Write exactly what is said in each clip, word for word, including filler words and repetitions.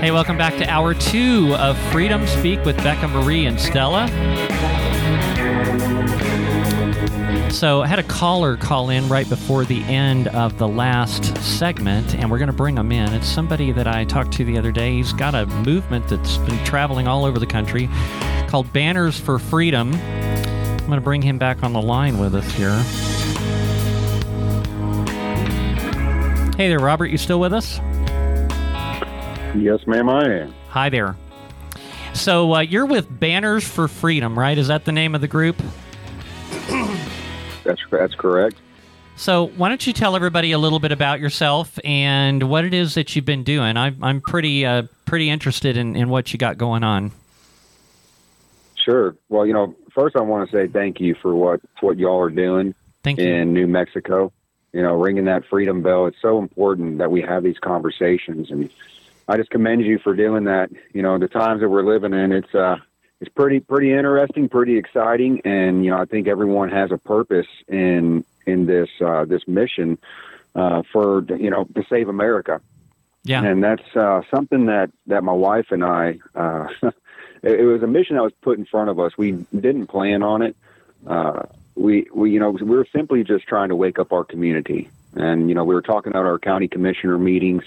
Hey, welcome back to Hour two of Freedom Speak with Becca Marie and Stella. So I had a caller call in right before the end of the last segment, and we're going to bring him in. It's somebody that I talked to the other day. He's got a movement that's been traveling all over the country called Banners for Freedom. I'm going to bring him back on the line with us here. Hey there, Robert. You still with us? Yes, ma'am, I am. Hi there. So uh, you're with Banners for Freedom, right? Is that the name of the group? That's that's correct. So why don't you tell everybody a little bit about yourself and what it is that you've been doing? I'm I'm pretty uh, pretty interested in, in what you got going on. Sure. Well, you know, first I want to say thank you for what what y'all are doing thank you. in New Mexico. You know, ringing that freedom bell. It's so important that we have these conversations, and I just commend you for doing that. You know, the times that we're living in, it's uh, it's pretty pretty interesting, pretty exciting, and you know, I think everyone has a purpose in in this uh, this mission uh, for you know to save America. Yeah, and that's uh, something that, that my wife and I, uh, it, it was a mission that was put in front of us. We didn't plan on it. Uh, we we you know we were simply just trying to wake up our community. And, you know, we were talking at our county commissioner meetings,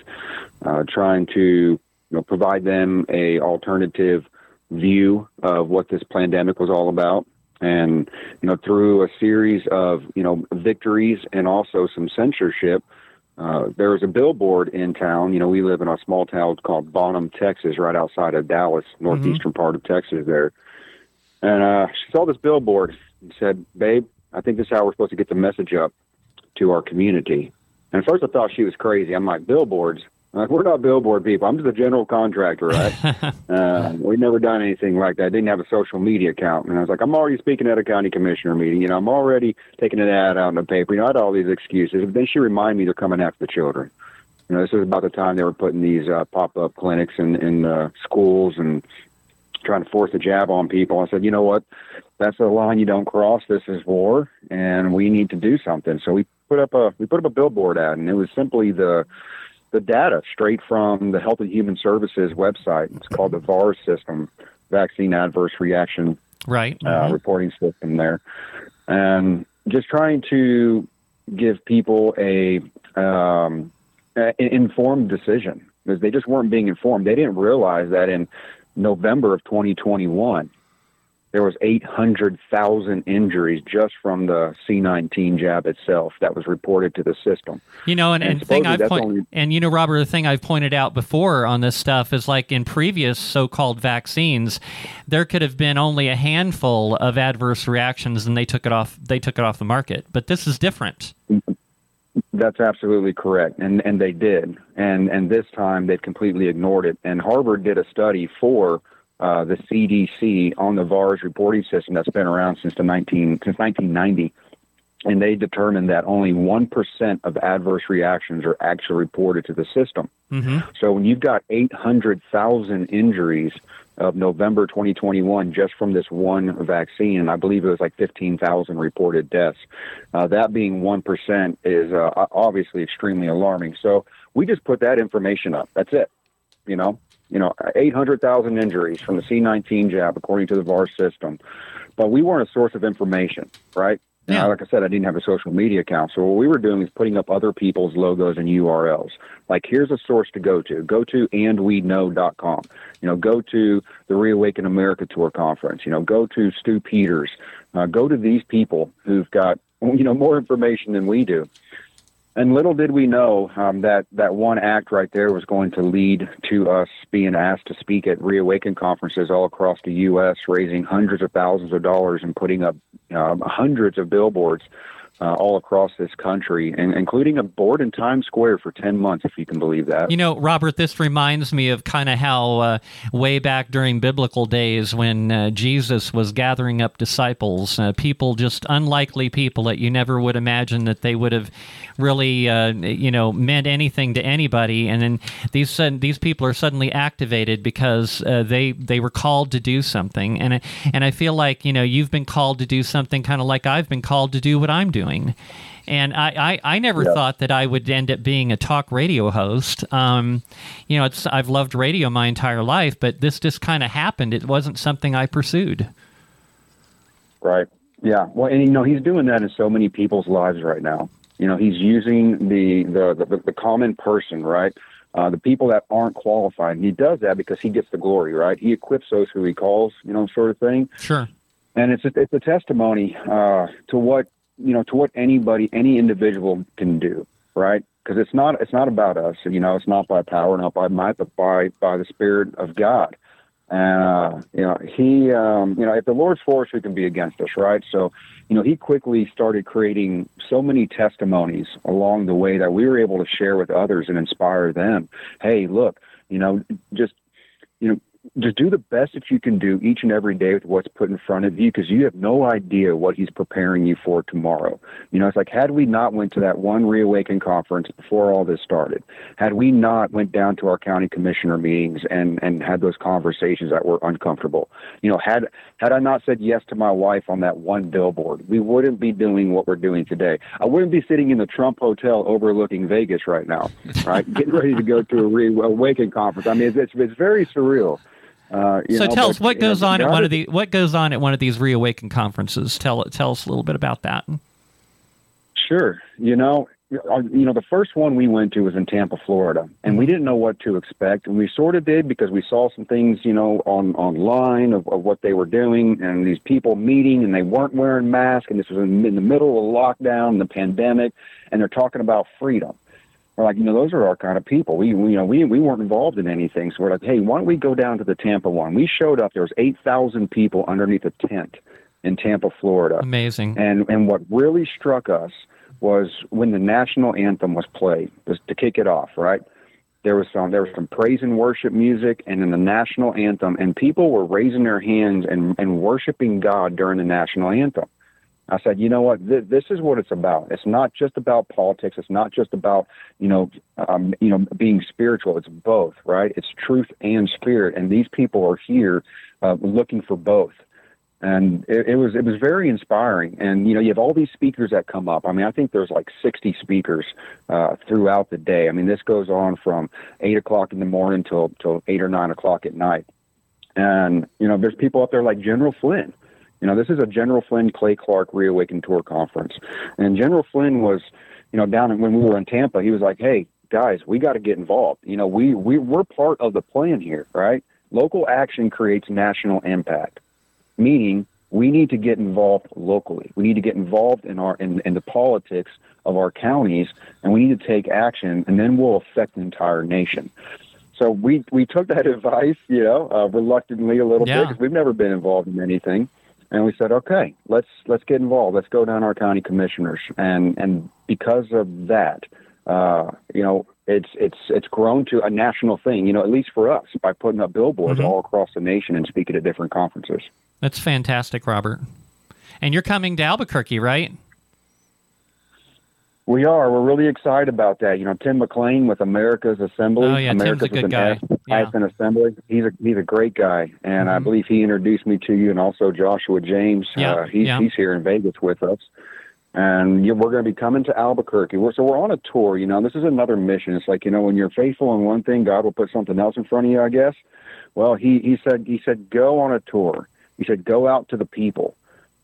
uh, trying to, you know, provide them a alternative view of what this pandemic was all about. And, you know, through a series of, you know, victories and also some censorship, uh, there was a billboard in town. You know, we live in a small town called Bonham, Texas, right outside of Dallas, northeastern mm-hmm. part of Texas there. And uh, she saw this billboard and said, "Babe, I think this is how we're supposed to get the message up to our community." And at first I thought she was crazy. I'm like, billboards? I'm like, we're not billboard people. I'm just a general contractor, right? uh, we've never done anything like that. I didn't have a social media account. And I was like, I'm already speaking at a county commissioner meeting. You know, I'm already taking an ad out in the paper. You know, I had all these excuses. But then she reminded me they're coming after the children. You know, this was about the time they were putting these uh, pop-up clinics in, in uh, schools and trying to force a jab on people. I said, you know what? That's a line you don't cross. This is war, and we need to do something. So we put up a we put up a billboard ad, and it was simply the the data straight from the Health and Human Services website. It's called the VAERS system, Vaccine Adverse Reaction right. uh, mm-hmm. Reporting System there. And just trying to give people a, um, a an informed decision, because they just weren't being informed. They didn't realize that in November of twenty twenty-one, there was eight hundred thousand injuries just from the C nineteen jab itself that was reported to the system. You know, and, and, and thing I've point, only, and you know, Robert, the thing I've pointed out before on this stuff is, like, in previous so-called vaccines, there could have been only a handful of adverse reactions, and they took it off. They took it off the market. But this is different. That's absolutely correct, and and they did, and and this time they've completely ignored it. And Harvard did a study for Uh, the C D C on the VAERS reporting system that's been around since the nineteen since nineteen ninety, and they determined that only one percent of adverse reactions are actually reported to the system. Mm-hmm. So when you've got eight hundred thousand injuries of November twenty twenty-one just from this one vaccine, and I believe it was like fifteen thousand reported deaths, uh, that being one percent is uh, obviously extremely alarming. So we just put that information up. That's it. You know. You know, eight hundred thousand injuries from the C nineteen jab, according to the VAERS system. But we weren't a source of information, right? Yeah. Now, like I said, I didn't have a social media account. So what we were doing was putting up other people's logos and U R Ls. Like, here's a source to go to. Go to and we know dot com. You know, go to the Reawaken America Tour Conference. You know, go to Stu Peters. Uh, go to these people who've got, you know, more information than we do. And little did we know um, that that one act right there was going to lead to us being asked to speak at Reawaken conferences all across the U S, raising hundreds of thousands of dollars and putting up um, hundreds of billboards Uh, all across this country, and including a board in Times Square for ten months, if you can believe that. You know, Robert, this reminds me of kind of how uh, way back during biblical days when uh, Jesus was gathering up disciples, uh, people, just unlikely people that you never would imagine that they would have really, uh, you know, meant anything to anybody. And then these uh, these people are suddenly activated because uh, they they were called to do something. And I, and I feel like, you know, you've been called to do something kind of like I've been called to do what I'm doing. And I, I, I never yeah. thought that I would end up being a talk radio host. Um, you know, it's I've loved radio my entire life, but this just kind of happened. It wasn't something I pursued. Right. Yeah. Well, and, you know, he's doing that in so many people's lives right now. You know, he's using the, the, the, the common person, right? Uh, the people that aren't qualified. And he does that because he gets the glory, right? He equips those who he calls, you know, sort of thing. Sure. And it's a, it's a testimony uh, to what, you know, to what anybody, any individual can do, right? Because it's not, it's not about us, you know, it's not by power, not by might, but by, by the Spirit of God. And, uh, you know, he, um, you know, if the Lord's for us, who can be against us, right? So, you know, he quickly started creating so many testimonies along the way that we were able to share with others and inspire them. Hey, look, you know, just, you know, just do the best that you can do each and every day with what's put in front of you, because you have no idea what he's preparing you for tomorrow. You know, it's like, had we not went to that one Reawaken conference before all this started, had we not went down to our county commissioner meetings and, and had those conversations that were uncomfortable, you know, had, had I not said yes to my wife on that one billboard, we wouldn't be doing what we're doing today. I wouldn't be sitting in the Trump Hotel overlooking Vegas right now, right? Getting ready to go to a Reawaken conference. I mean, it's, it's, it's very surreal. Uh, you so know, tell but, us what goes on at one of the what goes on at one of these Reawaken conferences. Tell tell us a little bit about that. Sure, you know, you know, the first one we went to was in Tampa, Florida, and we didn't know what to expect, and we sort of did because we saw some things, you know, on online of, of what they were doing, and these people meeting, and they weren't wearing masks, and this was in, in the middle of lockdown and the pandemic, and they're talking about freedom. We're like, you know, those are our kind of people. We, we, you know, we we weren't involved in anything. So we're like, hey, why don't we go down to the Tampa one? We showed up. There was eight thousand people underneath a tent in Tampa, Florida. Amazing. And and what really struck us was when the national anthem was played, just to kick it off, right? There was some there was some praise and worship music, and then the national anthem, and people were raising their hands and, and worshiping God during the national anthem. I said, you know what, this, this is what it's about. It's not just about politics. It's not just about, you know, um, you know, being spiritual. It's both, right? It's truth and spirit. And these people are here uh, looking for both. And it, it was it was very inspiring. And, you know, you have all these speakers that come up. I mean, I think there's like sixty speakers uh, throughout the day. I mean, this goes on from eight o'clock in the morning till, till eight or nine o'clock at night. And, you know, there's people up there like General Flynn. You know, this is a General Flynn, Clay Clark, Reawaken Tour conference. And General Flynn was, you know, down when we were in Tampa, he was like, hey, guys, we got to get involved. You know, we, we, we're part of the plan here, right? Local action creates national impact, meaning we need to get involved locally. We need to get involved in our in, in the politics of our counties, and we need to take action, and then we'll affect the entire nation. So we, we took that advice, you know, uh, reluctantly a little yeah. bit, because we've never been involved in anything. And we said, okay, let's let's get involved. Let's go down our county commissioners, and and because of that, uh, you know, it's it's it's grown to a national thing. You know, at least for us, by putting up billboards mm-hmm. all across the nation and speaking at different conferences. That's fantastic, Robert. And you're coming to Albuquerque, right? We are. We're really excited about that. You know, Tim McLean with America's Assembly. Oh, yeah, America's Tim's a good guy. Yeah. An Assembly. He's a he's a great guy, and mm-hmm. I believe he introduced me to you, and also Joshua James. Yeah, uh, he's, yeah. he's here in Vegas with us, and you know, we're going to be coming to Albuquerque. We're, so we're on a tour. You know, this is another mission. It's like, you know, when you're faithful in one thing, God will put something else in front of you, I guess. Well, he he said he said go on a tour. He said go out to the people.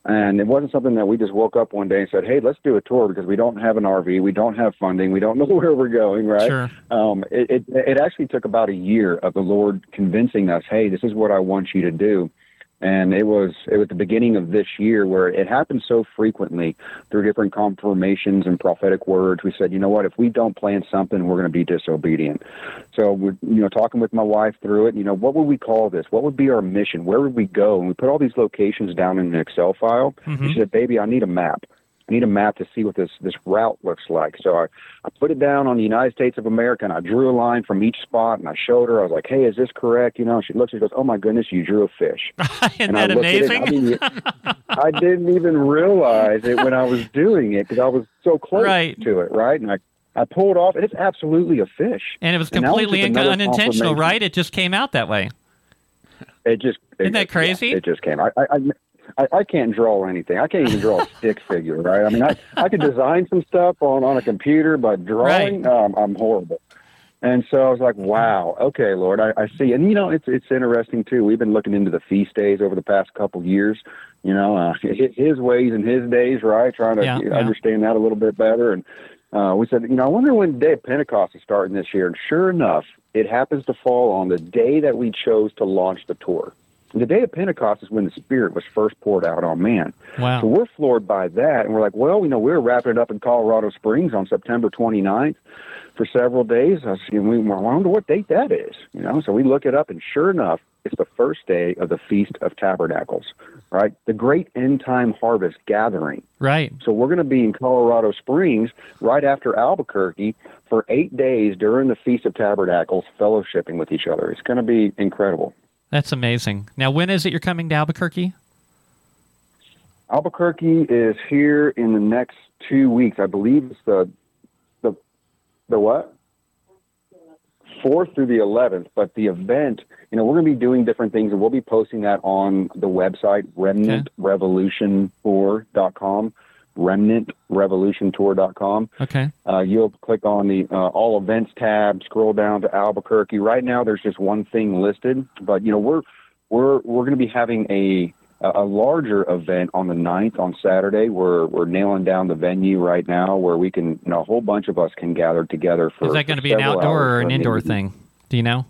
And it wasn't something that we just woke up one day and said, hey, let's do a tour, because we don't have an R V. We don't have funding. We don't know where we're going, right? Sure. Um, it, it, it actually took about a year of the Lord convincing us, hey, this is what I want you to do. And it was it was the beginning of this year where it happened so frequently through different confirmations and prophetic words. We said, you know what, if we don't plan something, we're going to be disobedient. So, we're, you know, talking with my wife through it, you know, what would we call this? What would be our mission? Where would we go? And we put all these locations down in an Excel file. Mm-hmm. She said, baby, I need a map. I need a map to see what this, this route looks like. So I, I put it down on the United States of America, and I drew a line from each spot, and I showed her. I was like, hey, is this correct? You know, and she looks, she goes, oh, my goodness, you drew a fish. Isn't and that I amazing? I didn't, I didn't even realize it when I was doing it because I was so close right. to it, right? And I, I pulled off, and it's absolutely a fish. And it was completely was unintentional, right? It just came out that way. It just Isn't it, that crazy? Yeah, it just came. I, I, I I, I can't draw anything. I can't even draw a stick figure, right? I mean, I, I could design some stuff on, on a computer, but drawing, right. um, I'm horrible. And so I was like, wow, okay, Lord, I, I see. And, you know, it's it's interesting, too. We've been looking into the feast days over the past couple years, you know, uh, his ways and his days, right, trying to yeah, yeah. understand that a little bit better. And uh, we said, you know, I wonder when the day of Pentecost is starting this year. And sure enough, it happens to fall on the day that we chose to launch the tour. The day of Pentecost is when the Spirit was first poured out on man. Wow. So we're floored by that, and we're like, well, you know, we were wrapping it up in Colorado Springs on September twenty-ninth for several days. I wonder what date that is, you know? So we look it up, and sure enough, it's the first day of the Feast of Tabernacles, right? The great end-time harvest gathering. Right. So we're going to be in Colorado Springs right after Albuquerque for eight days during the Feast of Tabernacles, fellowshipping with each other. It's going to be incredible. That's amazing. Now, when is it you're coming to Albuquerque? Albuquerque is here in the next two weeks. I believe it's the the the what? fourth through the eleventh, but the event, you know, we're going to be doing different things, and we'll be posting that on the website, Remnant Revolution Tour dot com. Remnant Revolution Tour dot com. Okay. Uh, you'll click on the uh, all events tab, scroll down to Albuquerque. Right now, there's just one thing listed, but you know we're we're we're going to be having a a larger event on the ninth on Saturday. We're we're nailing down the venue right now where we can, you know, a whole bunch of us can gather together for. Is that going to be an outdoor or an indoor thing? Do you know?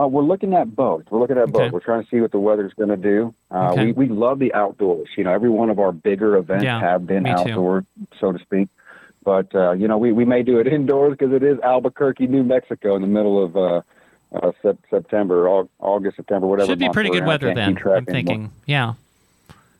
Uh, we're looking at both. We're looking at both. Okay. We're trying to see what the weather's going to do. Uh, okay. we, we love the outdoors. You know, every one of our bigger events yeah, have been outdoor, too. so to speak. But, uh, you know, we, we may do it indoors because it is Albuquerque, New Mexico in the middle of uh, uh, se- September, August, September, whatever. Should be pretty good weather then, I'm thinking. Yeah.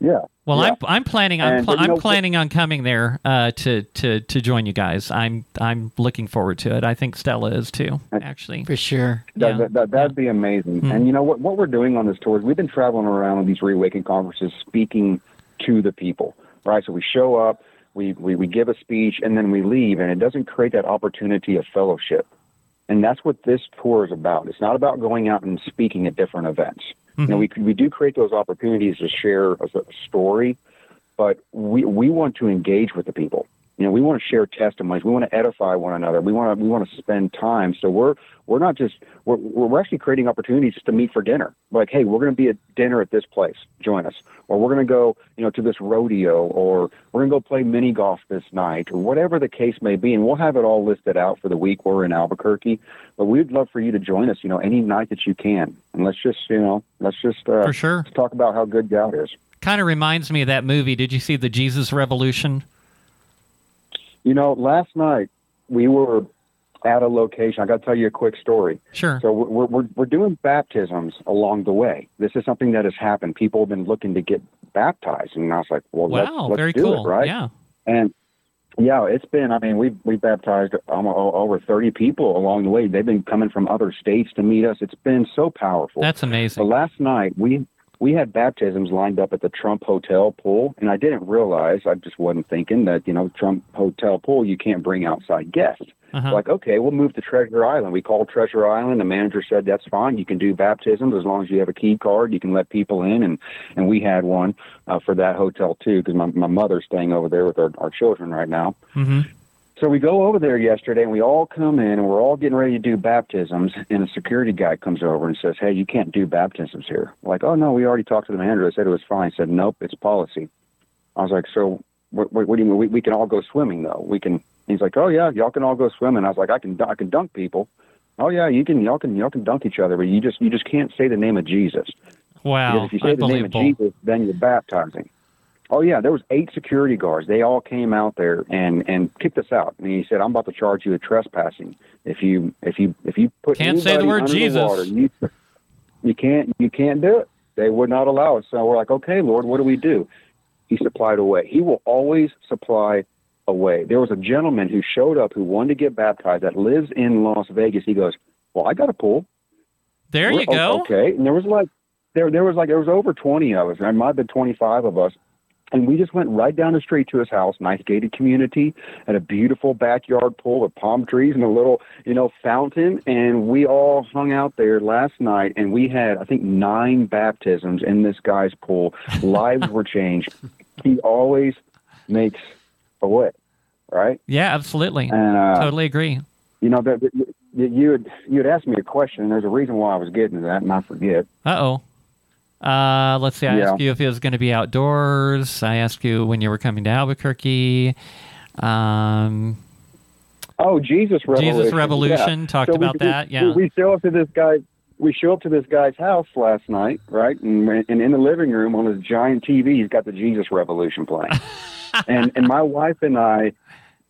Yeah. Well, yeah. I'm I'm planning on pl- I'm know, planning on coming there uh, to, to, to join you guys. I'm I'm looking forward to it. I think Stella is too, actually. For sure. That, yeah. that, that, that'd yeah. be amazing. Mm. And you know what what we're doing on this tour is we've been traveling around on these reawakening conferences, speaking to the people, right? So we show up, we, we we give a speech, and then we leave, and it doesn't create that opportunity of fellowship. And that's what this tour is about. It's not about going out and speaking at different events. Mm-hmm. You know, we we do create those opportunities to share a, a story, but we we want to engage with the people. You know, we want to share testimonies. We want to edify one another. We want to we want to spend time. So we're we're not just we're we're actually creating opportunities just to meet for dinner. Like, hey, we're going to be at dinner at this place. Join us, or we're going to go, you know, to this rodeo, or we're going to go play mini golf this night, or whatever the case may be. And we'll have it all listed out for the week we're in Albuquerque. But we'd love for you to join us, you know, any night that you can. And let's just, you know, let's just uh, for sure let's talk about how good God is. Kind of reminds me of that movie. Did you see the Jesus Revolution? You know, last night we were at a location. I got to tell you a quick story. Sure. So we're, we're we're doing baptisms along the way. This is something that has happened. People have been looking to get baptized, and I was like, "Well, wow, let's, let's very do cool. it, right?" Yeah. And yeah, it's been. I mean, we we baptized um, over thirty people along the way. They've been coming from other states to meet us. It's been so powerful. That's amazing. So last night we. We had baptisms lined up at the Trump Hotel pool, and I didn't realize, I just wasn't thinking that, you know, Trump Hotel pool, you can't bring outside guests. Uh-huh. Like, okay, we'll move to Treasure Island. We called Treasure Island. The manager said, that's fine. You can do baptisms as long as you have a key card. You can let people in, and, and we had one uh, for that hotel, too, because my, my mother's staying over there with our, our children right now. Mm-hmm. So we go over there yesterday, and we all come in, and we're all getting ready to do baptisms, and a security guy comes over and says, hey, you can't do baptisms here. We're like, oh, no, we already talked to the manager. They said it was fine. He said, nope, it's policy. I was like, so what, what do you mean? We, we can all go swimming, though. We can. He's like, oh, yeah, y'all can all go swimming. I was like, I can I can dunk people. Oh, yeah, you can, y'all can, y'all can dunk each other, but you just you just can't say the name of Jesus. Wow, because if you say the name of Jesus, then you're baptizing. Oh, yeah, there was eight security guards. They all came out there and, and kicked us out. And he said, I'm about to charge you with trespassing. If you if you if you put can't anybody say the word under Jesus. The water, you, you can't you can't do it. They would not allow it. So we're like, okay, Lord, what do we do? he supplied a way. He will always supply a way. There was a gentleman who showed up who wanted to get baptized that lives in Las Vegas. He goes, well, I got a pool. There We're, you go. Okay. And there was like, there, there was like, there was over twenty of us, and there might have been twenty-five of us. And we just went right down the street to his house, nice gated community, and a beautiful backyard pool with palm trees and a little, you know, fountain. And we all hung out there last night, and we had, I think, nine baptisms in this guy's pool. Lives were changed. He always makes a way, right? Yeah, absolutely. And, uh, totally agree. You know, that you had you had asked me a question, and there's a reason why I was getting to that, and I forget. Uh-oh. Uh, let's see, I yeah. asked you if it was going to be outdoors. I asked you when you were coming to Albuquerque. Um, oh, Jesus Revolution. Jesus Revolution, yeah. talked so about we, that, we, yeah. We show, up to this guy, we show up to this guy's house last night, right? And, and in the living room on his giant T V, he's got the Jesus Revolution playing. and and my wife and I...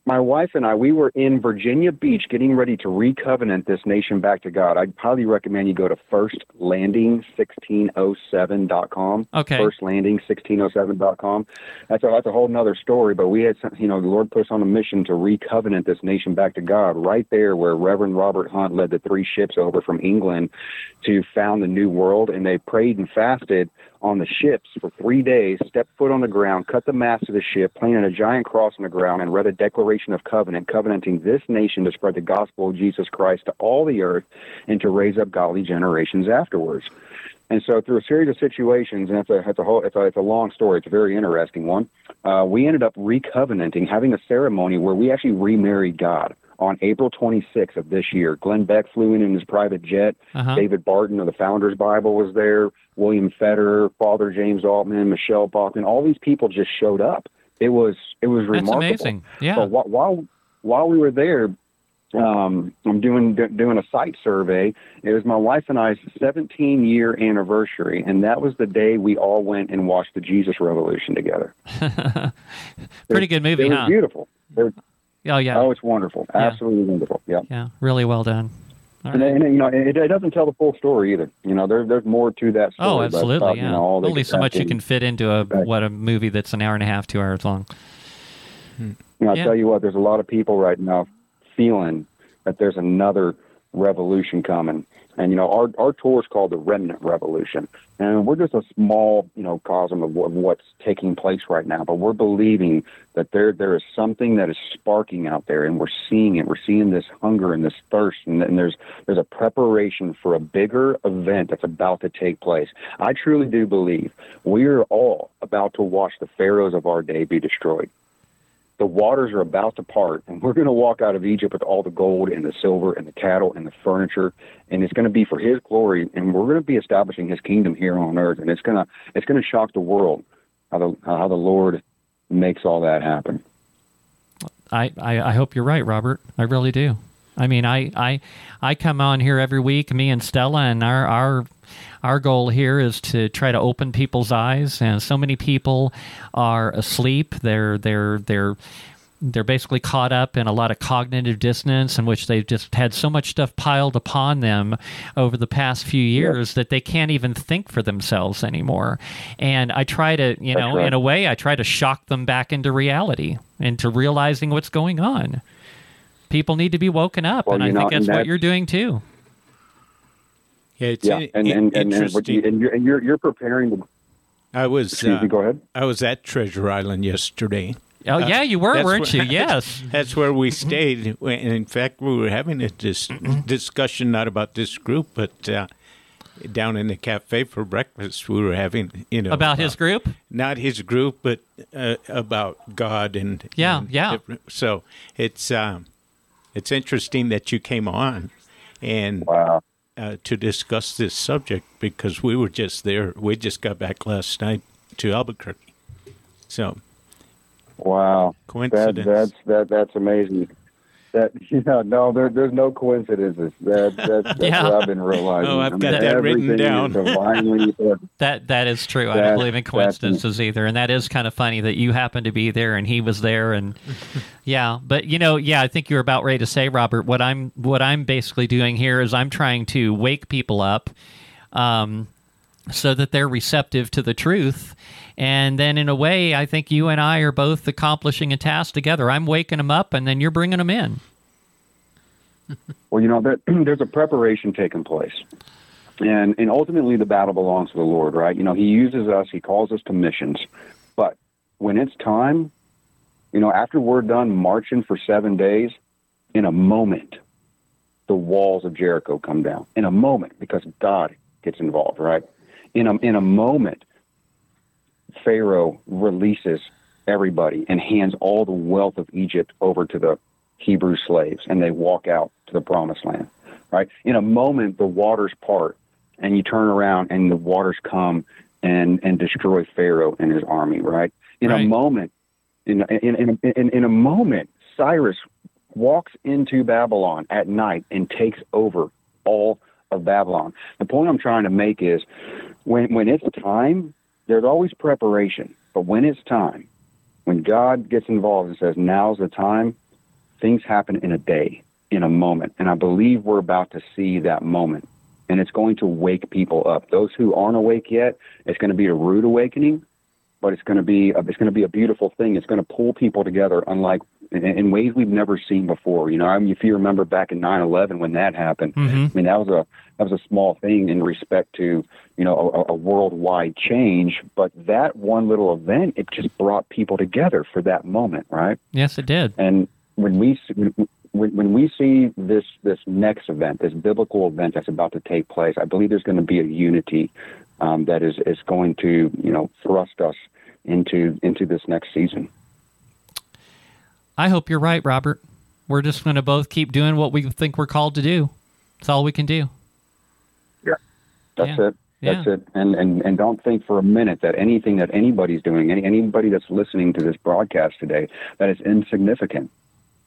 My wife and I, we were in Virginia Beach getting ready to recovenant this nation back to God. I'd highly recommend you go to first landing sixteen oh seven dot com. Okay. first landing sixteen oh seven dot com. That's a, that's a whole nother story, but we had, some, you know, the Lord put us on a mission to recovenant this nation back to God right there where Reverend Robert Hunt led the three ships over from England to found the New World, and they prayed and fasted on the ships for three days, stepped foot on the ground, cut the mast of the ship, planted a giant cross on the ground, and read a declaration of covenant, covenanting this nation to spread the gospel of Jesus Christ to all the earth and to raise up godly generations afterwards. And so through a series of situations, and it's a, it's a, whole, it's a, it's a long story, it's a very interesting one, uh, we ended up recovenanting, having a ceremony where we actually remarried God. On April twenty-sixth of this year, Glenn Beck flew in in his private jet. Uh-huh. David Barton of the Founders Bible was there. William Federer, Father James Altman, Michelle Bachman. All these people just showed up. It was it was remarkable. That's amazing. Yeah. So wh- while while we were there, um, I'm doing d- doing a site survey. It was my wife and I's seventeen year anniversary, and that was the day we all went and watched the Jesus Revolution together. Pretty good movie, huh? It was beautiful. It was, Oh yeah! Oh, it's wonderful! Absolutely yeah. wonderful! Yeah, yeah, really well done. All and, right. and you know, it, it doesn't tell the full story either. You know, there, there's more to that story. Oh, absolutely! But, yeah, you know, only really so much you can fit into a back. what a movie that's an hour and a half, two hours long. You know, I yeah. tell you what, there's a lot of people right now feeling that there's another revolution coming, and you know, our our tour is called the Remnant Revolution, and we're just a small, you know, cosm of, of what's taking place right now. But we're believing that there there is something that is sparking out there, and we're seeing it. We're seeing this hunger and this thirst, and, and there's there's a preparation for a bigger event that's about to take place. I truly do believe we are all about to watch the pharaohs of our day be destroyed. The waters are about to part, and we're going to walk out of Egypt with all the gold and the silver and the cattle and the furniture, and it's going to be for his glory, and we're going to be establishing his kingdom here on earth, and it's going to it's going to shock the world how the, how the Lord makes all that happen. I, I, I hope you're right, Robert. I really do. I mean, I, I I come on here every week, me and Stella, and our our our goal here is to try to open people's eyes. And so many people are asleep; they're they're they're they're basically caught up in a lot of cognitive dissonance, in which they've just had so much stuff piled upon them over the past few years yeah. that they can't even think for themselves anymore. And I try to, you That's know, right. in a way, I try to shock them back into reality, into realizing what's going on. People need to be woken up, well, and I know, think that's, that's what you're doing too. Yeah, it's yeah. In, and, and, and, interesting. And, and, you're, and you're you're preparing. To... I was. Excuse uh, me, go ahead. I was at Treasure Island yesterday. Oh uh, yeah, you were, weren't where, you? Yes, that's where we stayed. And in fact, we were having a dis- discussion not about this group, but uh, down in the cafe for breakfast, we were having you know about uh, his group, not his group, but uh, about God and yeah, and yeah. So it's. Um, It's interesting that you came on and wow. uh, to discuss this subject because we were just there. We just got back last night to Albuquerque. So, wow. Coincidence. That, that's, that, that's amazing. That yeah, no, there, there's no coincidences. That, that's that's yeah. what I've been realizing. Oh, I've I got mean, that written down. that that is true. That, I don't believe in coincidences either, and that is kind of funny that you happened to be there and he was there, and yeah. But you know, yeah, I think you're about ready to say, Robert. What I'm what I'm basically doing here is I'm trying to wake people up. Um, so that they're receptive to the truth. And then in a way, I think you and I are both accomplishing a task together. I'm waking them up, and then you're bringing them in. Well, you know, there, there's a preparation taking place. And and ultimately, the battle belongs to the Lord, right? You know, he uses us. He calls us to missions. But when it's time, you know, after we're done marching for seven days, in a moment, the walls of Jericho come down. In a moment, because God gets involved, right? In a, in a moment, Pharaoh releases everybody and hands all the wealth of Egypt over to the Hebrew slaves, and they walk out to the promised land, right? In a moment, the waters part, and you turn around, and the waters come and, and destroy Pharaoh and his army, right? In right. a moment, in in, in, in in a moment, Cyrus walks into Babylon at night and takes over all of Babylon. The point I'm trying to make is when when it's time, there's always preparation. But when it's time, when God gets involved and says, now's the time, things happen in a day, in a moment. And I believe we're about to see that moment. And it's going to wake people up. Those who aren't awake yet, it's going to be a rude awakening, but it's going to be a, it's going to be a beautiful thing. It's going to pull people together, unlike in, in ways we've never seen before. You know, I mean, if you remember back in nine eleven when that happened, mm-hmm. I mean, that was a that was a small thing in respect to, you know, a, a worldwide change. But that one little event, it just brought people together for that moment, right? Yes, it did. And when we when when we see this this next event, this biblical event that's about to take place, I believe there's going to be a unity um, that is is going to, you know, thrust us into into this next season. I hope you're right, Robert. We're just going to both keep doing what we think we're called to do. It's all we can do. Yeah, that's yeah. it. That's yeah. it. And, and and don't think for a minute that anything that anybody's doing, any anybody that's listening to this broadcast today, that is insignificant.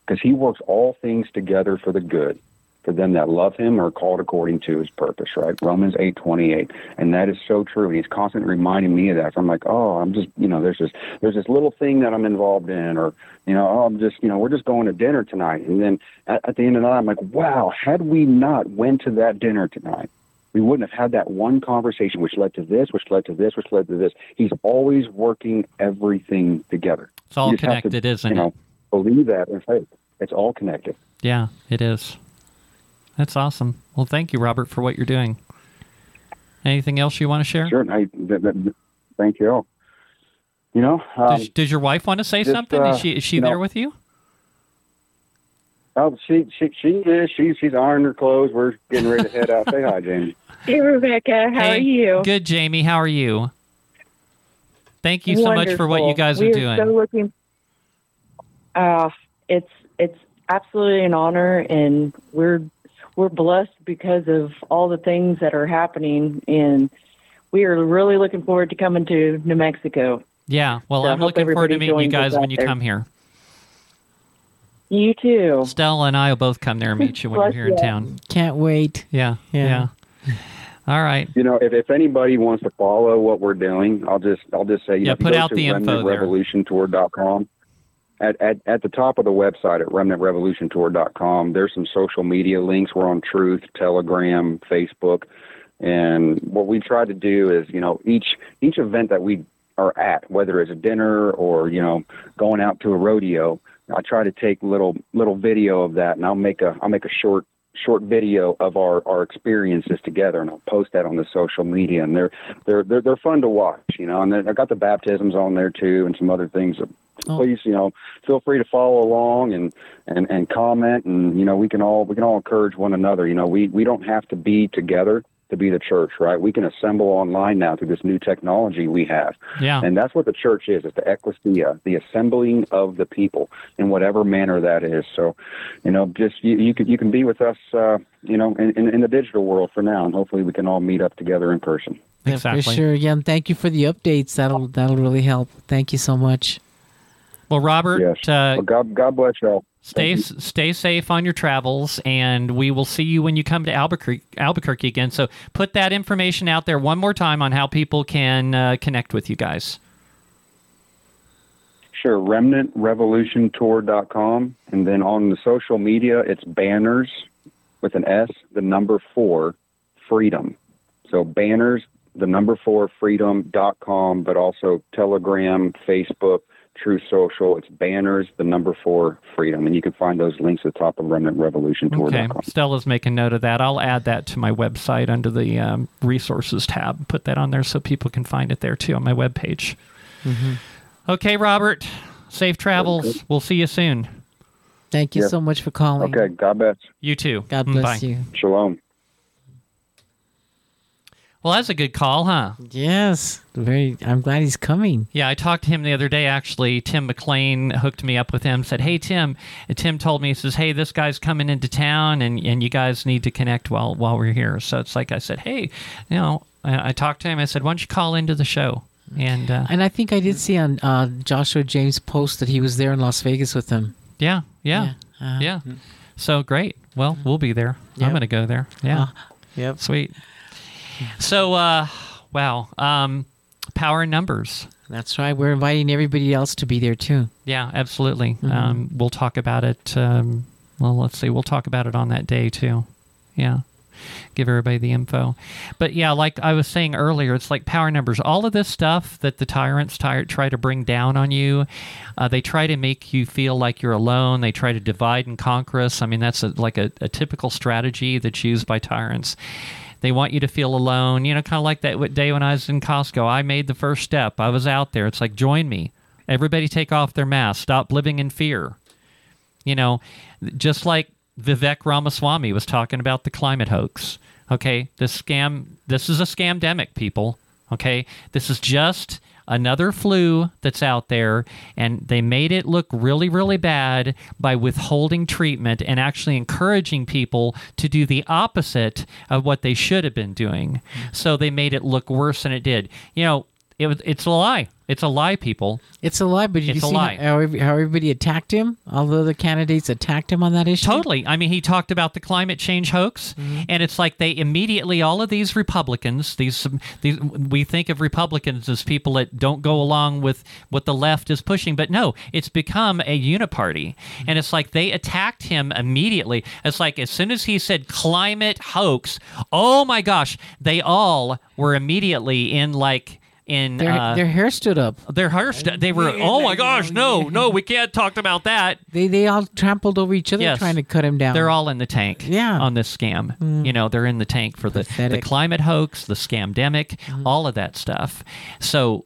Because he works all things together for the good, for them that love him or are called according to his purpose, right? Romans eight twenty-eight, and that is so true. And he's constantly reminding me of that. So I'm like, oh, I'm just, you know, there's this, there's this little thing that I'm involved in, or, you know, oh, I'm just, you know, we're just going to dinner tonight. And then at, at the end of the night, I'm like, wow, had we not went to that dinner tonight, we wouldn't have had that one conversation, which led to this, which led to this, which led to this. He's always working everything together. It's all connected, to, isn't you know, it? Believe that in faith. It's all connected. Yeah, it is. That's awesome. Well, thank you, Robert, for what you're doing. Anything else you want to share? Sure. I, th- th- thank you all. You know, um, does, does your wife want to say just, something? Uh, is she is she there know, with you? Oh, she she she is. She's she's ironing her clothes. We're getting ready to head out. Say hi, Jamie. Hey, Rebecca. How hey, are you? Good, Jamie. How are you? Thank you Wonderful. so much for what you guys we are doing. So looking- Uh, it's it's absolutely an honor, and we're we're blessed because of all the things that are happening, and we are really looking forward to coming to New Mexico. Yeah, well, so I'm looking forward to meeting you guys when you there. come here. You too. Stella and I will both come there and meet you when you're here yeah. in town. Can't wait. Yeah, yeah. yeah. All right. You know, if, if anybody wants to follow what we're doing, I'll just I'll just say you yeah, know, put go out to the info there. Remnant Revolution Tour dot com. At, at at the top of the website at Remnant Revolution Tour dot com, there's some social media links. We're on Truth, Telegram, Facebook. And what we try to do is, you know, each each event that we are at, whether it's a dinner or, you know, going out to a rodeo, I try to take little little video of that, and I'll make a I'll make a short short video of our, our experiences together, and I'll post that on the social media, and they're, they're, they're, they're fun to watch, you know, and I've got the baptisms on there too, and some other things. Oh. Please, you know, feel free to follow along and, and, and comment. And, you know, we can all, we can all encourage one another. You know, we, we don't have to be together to be the church, right? We can assemble online now through this new technology we have. Yeah. And that's what the church is. It's the ecclesia, the assembling of the people in whatever manner that is. So, you know, just you, you can you can be with us, uh, you know, in, in, in the digital world for now, and hopefully we can all meet up together in person. Exactly. Yeah, for sure. Yeah, and thank you for the updates. That'll that'll really help. Thank you so much. Well, Robert, yes. uh, well, God, God bless y'all. Stay stay safe on your travels, and we will see you when you come to Albuquerque, Albuquerque again. So put that information out there one more time on how people can uh, connect with you guys. Sure, Remnant Revolution Tour dot com. And then on the social media, it's Banners with an S, the number four, Freedom. So Banners the number four freedom dot com, but also Telegram, Facebook, True Social. It's Banners, the number four Freedom. And you can find those links at the top of Remnant Revolution Tour dot com. Okay. Stella's making note of that. I'll add that to my website under the um, resources tab. Put that on there so people can find it there too on my webpage. Mm-hmm. Okay, Robert, safe travels. We'll see you soon. Thank you yeah. so much for calling. Okay, God bless. You too. God bless Bye. you. Shalom. Well, that's a good call, huh? Yes. Very. I'm glad he's coming. Yeah, I talked to him the other day, actually. Tim McLean hooked me up with him, said, hey, Tim. And Tim told me, he says, hey, this guy's coming into town, and, and you guys need to connect while, while we're here. So it's like I said, hey, you know, I, I talked to him. I said, why don't you call into the show? And uh, and I think I did see on uh, Joshua James' post that he was there in Las Vegas with them. Yeah, yeah, yeah. Uh, yeah. Mm-hmm. So great. Well, we'll be there. Yep. I'm going to go there. Yeah. Uh, yep. Sweet. So, uh, wow, um, power in numbers. That's right. We're inviting everybody else to be there, too. Yeah, absolutely. Mm-hmm. Um, we'll talk about it. Um, well, let's see. We'll talk about it on that day, too. Yeah. Give everybody the info. But, yeah, like I was saying earlier, it's like power numbers. All of this stuff that the tyrants ty- try to bring down on you, uh, they try to make you feel like you're alone. They try to divide and conquer us. I mean, that's a, like a, a typical strategy that's used by tyrants. They want you to feel alone, you know, kind of like that day when I was in Costco. I made the first step. I was out there. It's like, join me. Everybody take off their masks. Stop living in fear. You know, just like Vivek Ramaswamy was talking about the climate hoax. Okay, this scam, this is a scamdemic, people. Okay, this is just another flu that's out there, and they made it look really, really bad by withholding treatment and actually encouraging people to do the opposite of what they should have been doing. So they made it look worse than it did. You know, it was, it's a lie. It's a lie, people. It's a lie, but did you see how, how everybody attacked him? All the other candidates attacked him on that issue? Totally. I mean, he talked about the climate change hoax, mm-hmm. and it's like they immediately, all of these Republicans, these, these we think of Republicans as people that don't go along with what the left is pushing, but no, it's become a uniparty. Mm-hmm. And it's like they attacked him immediately. It's like as soon as he said climate hoax, oh my gosh, they all were immediately in like... In, their, uh, their hair stood up. Their hair stood They were, oh my gosh, no, no, we can't talk about that. They they all trampled over each other yes. trying to cut him down. They're all in the tank yeah. on this scam. Mm. You know, they're in the tank for the, the climate hoax, the scamdemic, mm. all of that stuff. So,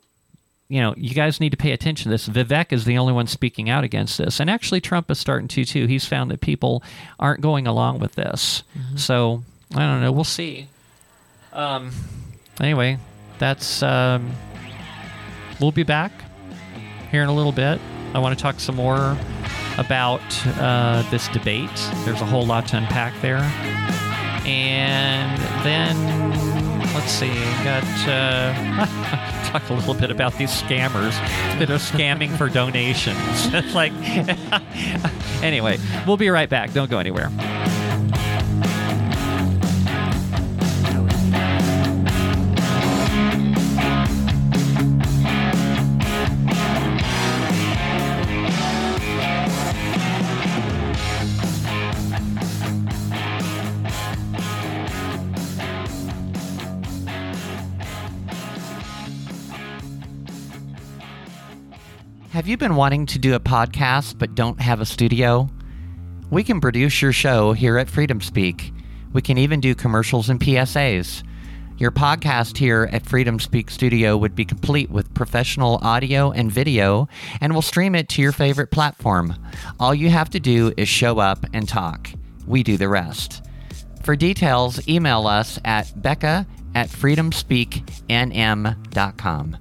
you know, you guys need to pay attention to this. Vivek is the only one speaking out against this. And actually, Trump is starting to, too. He's found that people aren't going along with this. Mm-hmm. So, I don't know. We'll see. Um. Anyway. That's, um, we'll be back here in a little bit. I want to talk some more about uh, this debate. There's a whole lot to unpack there. And then, let's see, got, uh, talk a little bit about these scammers that are scamming for donations. It's like, anyway, we'll be right back. Don't go anywhere. Have you been wanting to do a podcast but don't have a studio? We can produce your show here at Freedom Speak. We can even do commercials and P S As. Your podcast here at Freedom Speak Studio would be complete with professional audio and video, and we'll stream it to your favorite platform. All you have to do is show up and talk. We do the rest. For details, email us at Becca at freedom speak n m dot com.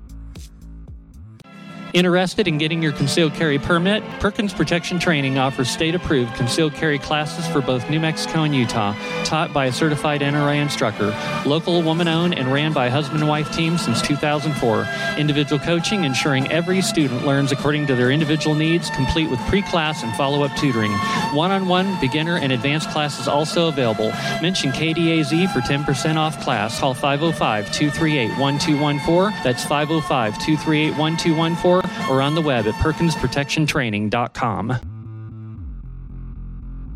Interested in getting your concealed carry permit? Perkins Protection Training offers state-approved concealed carry classes for both New Mexico and Utah, taught by a certified N R A instructor. Local, woman-owned, and ran by husband and wife team since two thousand four. Individual coaching ensuring every student learns according to their individual needs, complete with pre-class and follow-up tutoring. One-on-one, beginner, and advanced classes also available. Mention K D A Z for ten percent off class. Call five oh five, two three eight, one two one four. That's five oh five, two three eight, one two one four. Or on the web at perkins protection training dot com.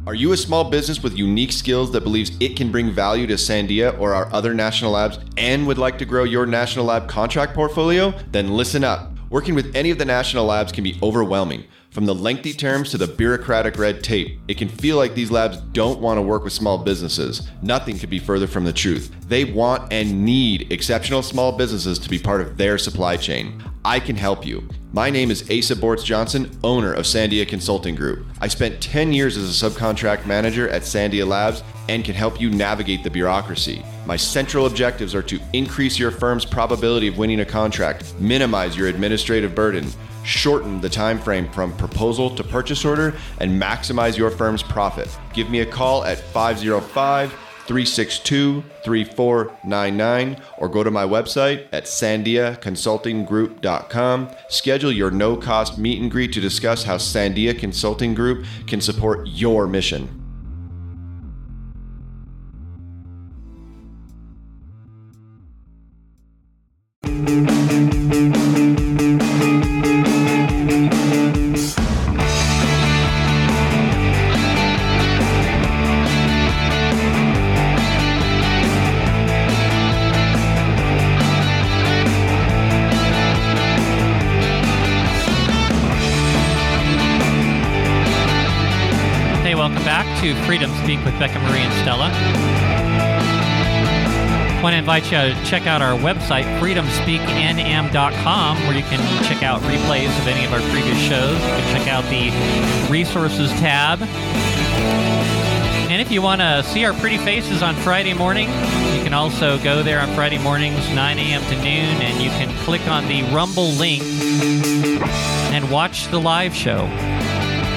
Are you a small business with unique skills that believes it can bring value to Sandia or our other national labs and would like to grow your national lab contract portfolio? Then listen up. Working with any of the national labs can be overwhelming. From the lengthy terms to the bureaucratic red tape, it can feel like these labs don't want to work with small businesses. Nothing could be further from the truth. They want and need exceptional small businesses to be part of their supply chain. I can help you. My name is Asa Bortz-Johnson, owner of Sandia Consulting Group. I spent ten years as a subcontract manager at Sandia Labs and can help you navigate the bureaucracy. My central objectives are to increase your firm's probability of winning a contract, minimize your administrative burden, shorten the time frame from proposal to purchase order, and maximize your firm's profit. Give me a call at five oh five, three six two, three four nine nine or go to my website at sandia consulting group dot com. Schedule your no-cost meet and greet to discuss how Sandia Consulting Group can support your mission. Freedom Speak with Becca Marie and Stella. I want to invite you to check out our website, freedom speak n m dot com, where you can check out replays of any of our previous shows. You can check out the resources tab. And if you want to see our pretty faces on Friday morning, you can also go there on Friday mornings, nine a.m. to noon, and you can click on the Rumble link and watch the live show.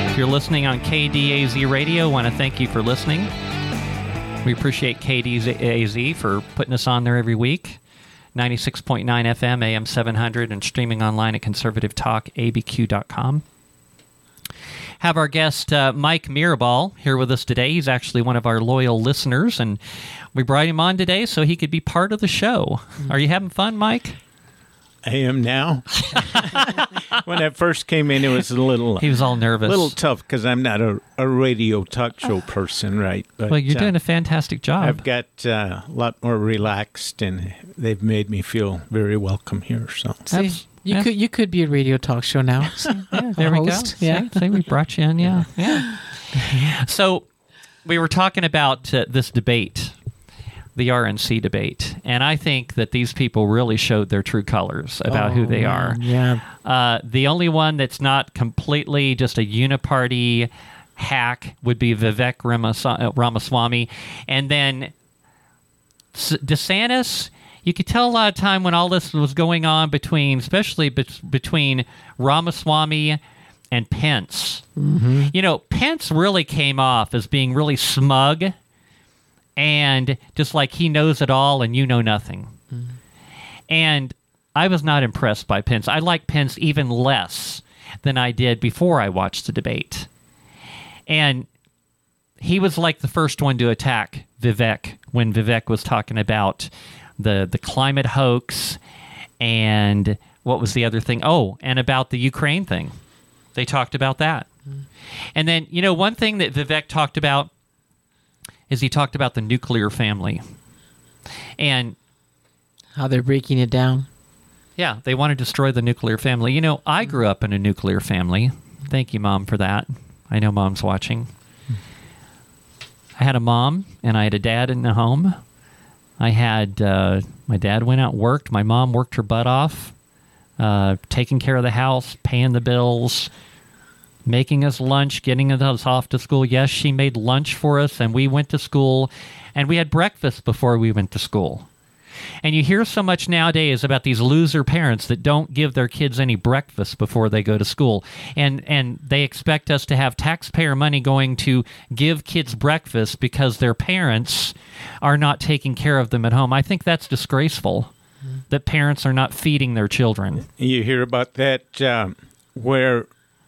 If you're listening on K D A Z Radio, I want to thank you for listening. We appreciate K D A Z for putting us on there every week. ninety-six point nine F M, A M seven hundred, and streaming online at conservative talk a b q dot com. Have our guest uh, Mike Mirabal here with us today. He's actually one of our loyal listeners, and we brought him on today so he could be part of the show. Mm-hmm. Are you having fun, Mike? I am now. When I first came in, it was a little... He was all nervous. A little tough, because I'm not a, a radio talk show person, right? But, well, you're uh, doing a fantastic job. I've got uh, a lot more relaxed, and they've made me feel very welcome here. So See, You yeah. could you could be a radio talk show now. So, yeah, there we go. Yeah. See, see, we brought you in, yeah. yeah. yeah. So we were talking about uh, this debate, the R N C debate, and I think that these people really showed their true colors about oh, who they are. Yeah. Uh, the only one that's not completely just a uniparty hack would be Vivek Ramas- Ramaswamy. And then DeSantis, you could tell a lot of time when all this was going on between, especially be- between Ramaswamy and Pence. Mm-hmm. You know, Pence really came off as being really smug and just like he knows it all and you know nothing. Mm. And I was not impressed by Pence. I like Pence even less than I did before I watched the debate. And he was like the first one to attack Vivek when Vivek was talking about the, the climate hoax and what was the other thing? Oh, and about the Ukraine thing. They talked about that. Mm. And then, you know, one thing that Vivek talked about is he talked about the nuclear family and how they're breaking it down. Yeah, they want to destroy the nuclear family. You know, I grew up in a nuclear family. Thank you, Mom, for that. I know Mom's watching. I had a mom and I had a dad in the home. I had, uh, my dad went out and worked. My mom worked her butt off, uh, taking care of the house, paying the bills, making us lunch, getting us off to school. Yes, she made lunch for us, and we went to school, and we had breakfast before we went to school. And you hear so much nowadays about these loser parents that don't give their kids any breakfast before they go to school. And and they expect us to have taxpayer money going to give kids breakfast because their parents are not taking care of them at home. I think that's disgraceful, mm-hmm. that parents are not feeding their children. You hear about that um, where...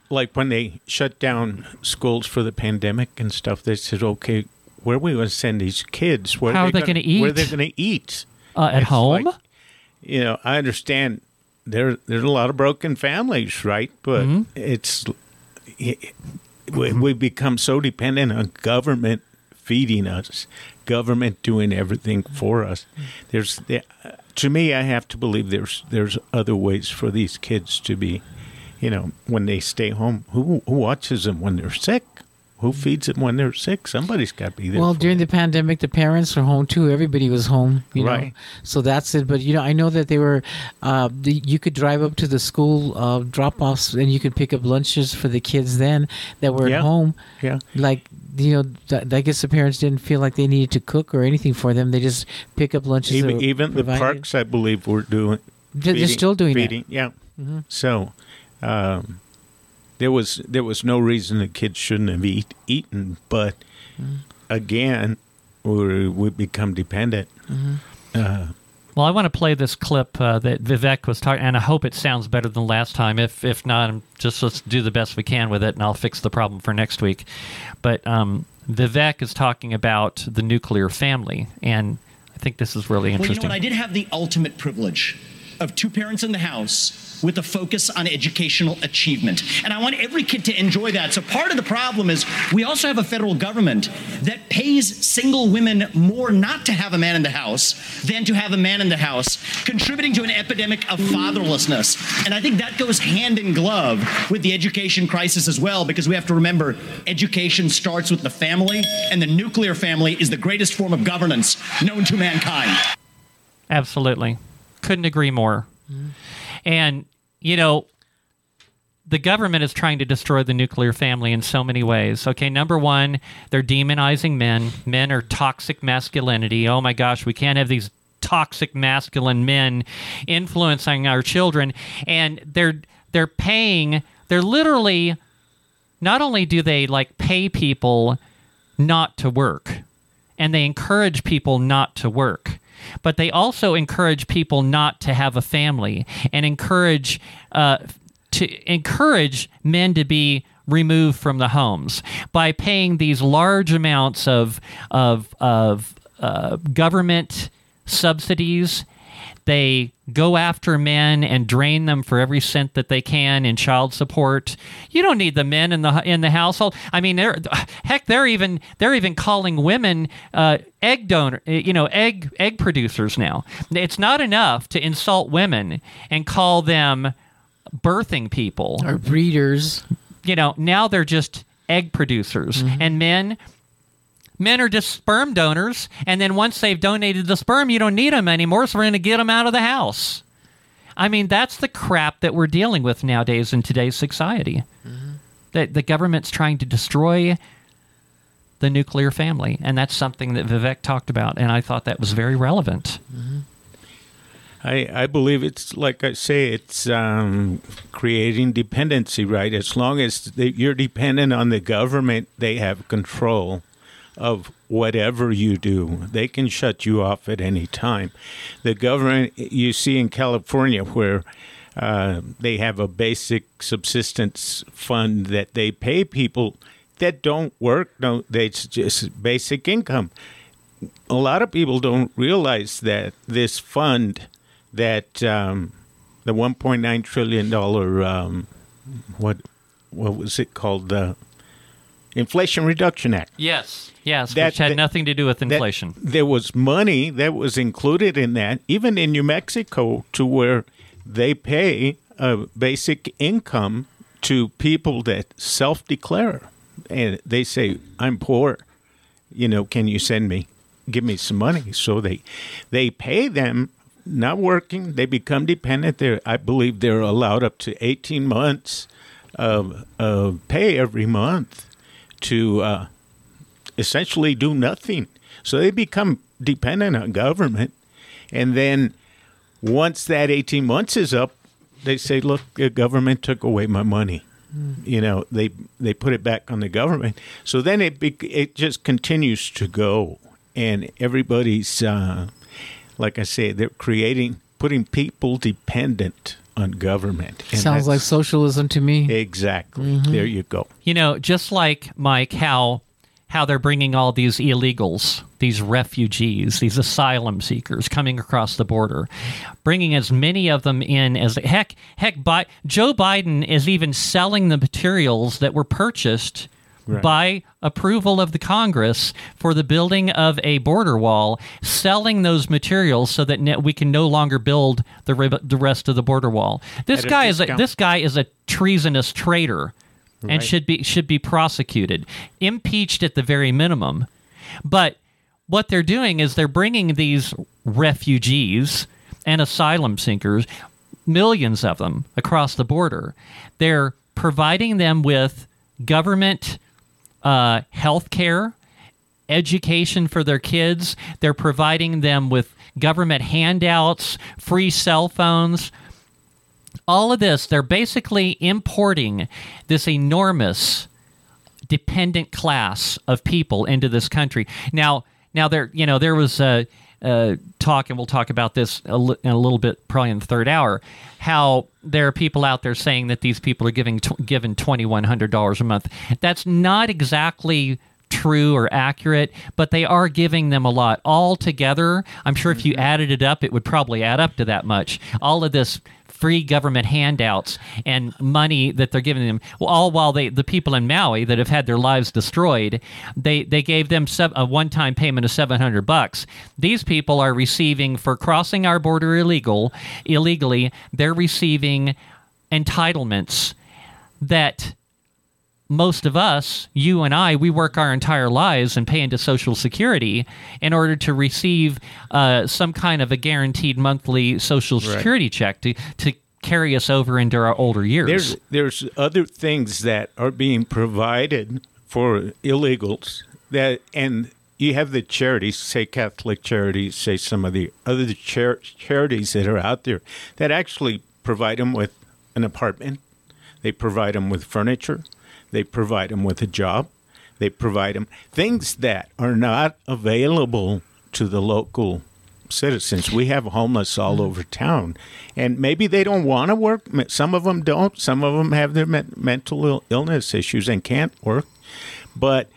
Like when they shut down schools for the pandemic and stuff, they said, "Okay, where are we going to send these kids? Where How are they, they going to eat? Where are they going to eat uh, at it's home?" Like, you know, I understand there there's a lot of broken families, right? But mm-hmm. it's we, we become so dependent on government feeding us, government doing everything for us. There's, to me, I have to believe there's there's other ways for these kids to be, you know, when they stay home. Who, who watches them when they're sick? Who feeds them when they're sick? Somebody's got to be there. Well, during them. the pandemic, the parents were home too. Everybody was home, you know. Right. So that's it. But you know, I know that they were. Uh, the, you could drive up to the school uh, drop-offs, and you could pick up lunches for the kids then that were yeah. at home. Yeah. Like you know, th- I guess the parents didn't feel like they needed to cook or anything for them. They just pick up lunches. Even, even the parks, I believe, were doing. They're, feeding, they're still doing feeding. That. Yeah. Mm-hmm. So. Um, There was there was no reason the kids shouldn't have eat, eaten, but mm. again, we we become dependent. Mm-hmm. Uh, well, I want to play this clip uh, that Vivek was talking, and I hope it sounds better than last time. If if not, just let's do the best we can with it, and I'll fix the problem for next week. But um, Vivek is talking about the nuclear family, and I think this is really interesting. Well, you know what? I did have the ultimate privilege of two parents in the house with a focus on educational achievement. And I want every kid to enjoy that. So part of the problem is we also have a federal government that pays single women more not to have a man in the house than to have a man in the house, contributing to an epidemic of fatherlessness. And I think that goes hand in glove with the education crisis as well, because we have to remember education starts with the family, and the nuclear family is the greatest form of governance known to mankind. Absolutely. Couldn't agree more. Mm-hmm. And, you know, the government is trying to destroy the nuclear family in so many ways. Okay, number one, they're demonizing men. Men are toxic masculinity. Oh, my gosh, we can't have these toxic masculine men influencing our children. And they're they're paying, they're literally, not only do they, like, pay people not to work, and they encourage people not to work, but they also encourage people not to have a family and encourage uh, to encourage men to be removed from the homes by paying these large amounts of of of uh, government subsidies. They go after men and drain them for every cent that they can in child support. You don't need the men in the in the household. I mean, they're, heck, they're even they're even calling women uh, egg donor, you know, egg egg producers now. It's not enough to insult women and call them birthing people or breeders. You know, now they're just egg producers, mm-hmm. and men. Men are just sperm donors, and then once they've donated the sperm, you don't need them anymore, so we're going to get them out of the house. I mean, that's the crap that we're dealing with nowadays in today's society. Mm-hmm. That the government's trying to destroy the nuclear family, and that's something that Vivek talked about, and I thought that was very relevant. Mm-hmm. I, I believe it's, like I say, it's um, creating dependency, right? As long as they, you're dependent on the government, they have control of whatever you do. They can shut you off at any time. The government, you see in California, where uh, they have a basic subsistence fund that they pay people that don't work. No, it's just basic income. A lot of people don't realize that this fund, that um, the one point nine trillion dollars, um, what what was it called? The uh, Inflation Reduction Act. Yes, yes, that, which had that, nothing to do with inflation. There was money that was included in that, even in New Mexico, to where they pay a basic income to people that self-declare. And they say, I'm poor, you know, can you send me, give me some money? So they they pay them, not working, they become dependent. They're, I believe they're allowed up to eighteen months of, of pay every month to uh, essentially do nothing. So they become dependent on government. And then once that eighteen months is up, they say, look, the government took away my money. Mm. You know, they they put it back on the government. So then it be, it just continues to go. And everybody's, uh, like I said, they're creating, putting people dependent on government. And sounds like socialism to me. Exactly. Mm-hmm. There you go. You know, just like, Mike, how how they're bringing all these illegals, these refugees, these asylum seekers coming across the border, bringing as many of them in as heck. Heck, Bi- Joe Biden is even selling the materials that were purchased right. by approval of the Congress for the building of a border wall, selling those materials so that ne- we can no longer build the re- the rest of the border wall. This At guy is a, this guy is a treasonous traitor. Right. And should be should be prosecuted, impeached at the very minimum. But what they're doing is they're bringing these refugees and asylum seekers, millions of them across the border. They're providing them with government uh, health care, education for their kids. They're providing them with government handouts, free cell phones. All of this, they're basically importing this enormous dependent class of people into this country. Now, now there, you know, there was a, a talk, and we'll talk about this a li- in a little bit, probably in the third hour, how there are people out there saying that these people are giving t- given two thousand one hundred dollars a month. That's not exactly true or accurate, but they are giving them a lot. All together, I'm sure if you added it up, it would probably add up to that much. All of this free government handouts and money that they're giving them, well, all while they, the people in Maui that have had their lives destroyed, they, they gave them sub, a one-time payment of seven hundred bucks. These people are receiving, for crossing our border illegal, illegally, they're receiving entitlements that most of us, you and I, we work our entire lives and pay into Social Security in order to receive uh, some kind of a guaranteed monthly Social Security right. check to, to carry us over into our older years. There's, there's other things that are being provided for illegals, that, and you have the charities, say Catholic Charities, say some of the other char- charities that are out there that actually provide them with an apartment. They provide them with furniture. They provide them with a job. They provide them things that are not available to the local citizens. We have homeless all over town. And maybe they don't want to work. Some of them don't. Some of them have their me- mental illness issues and can't work. But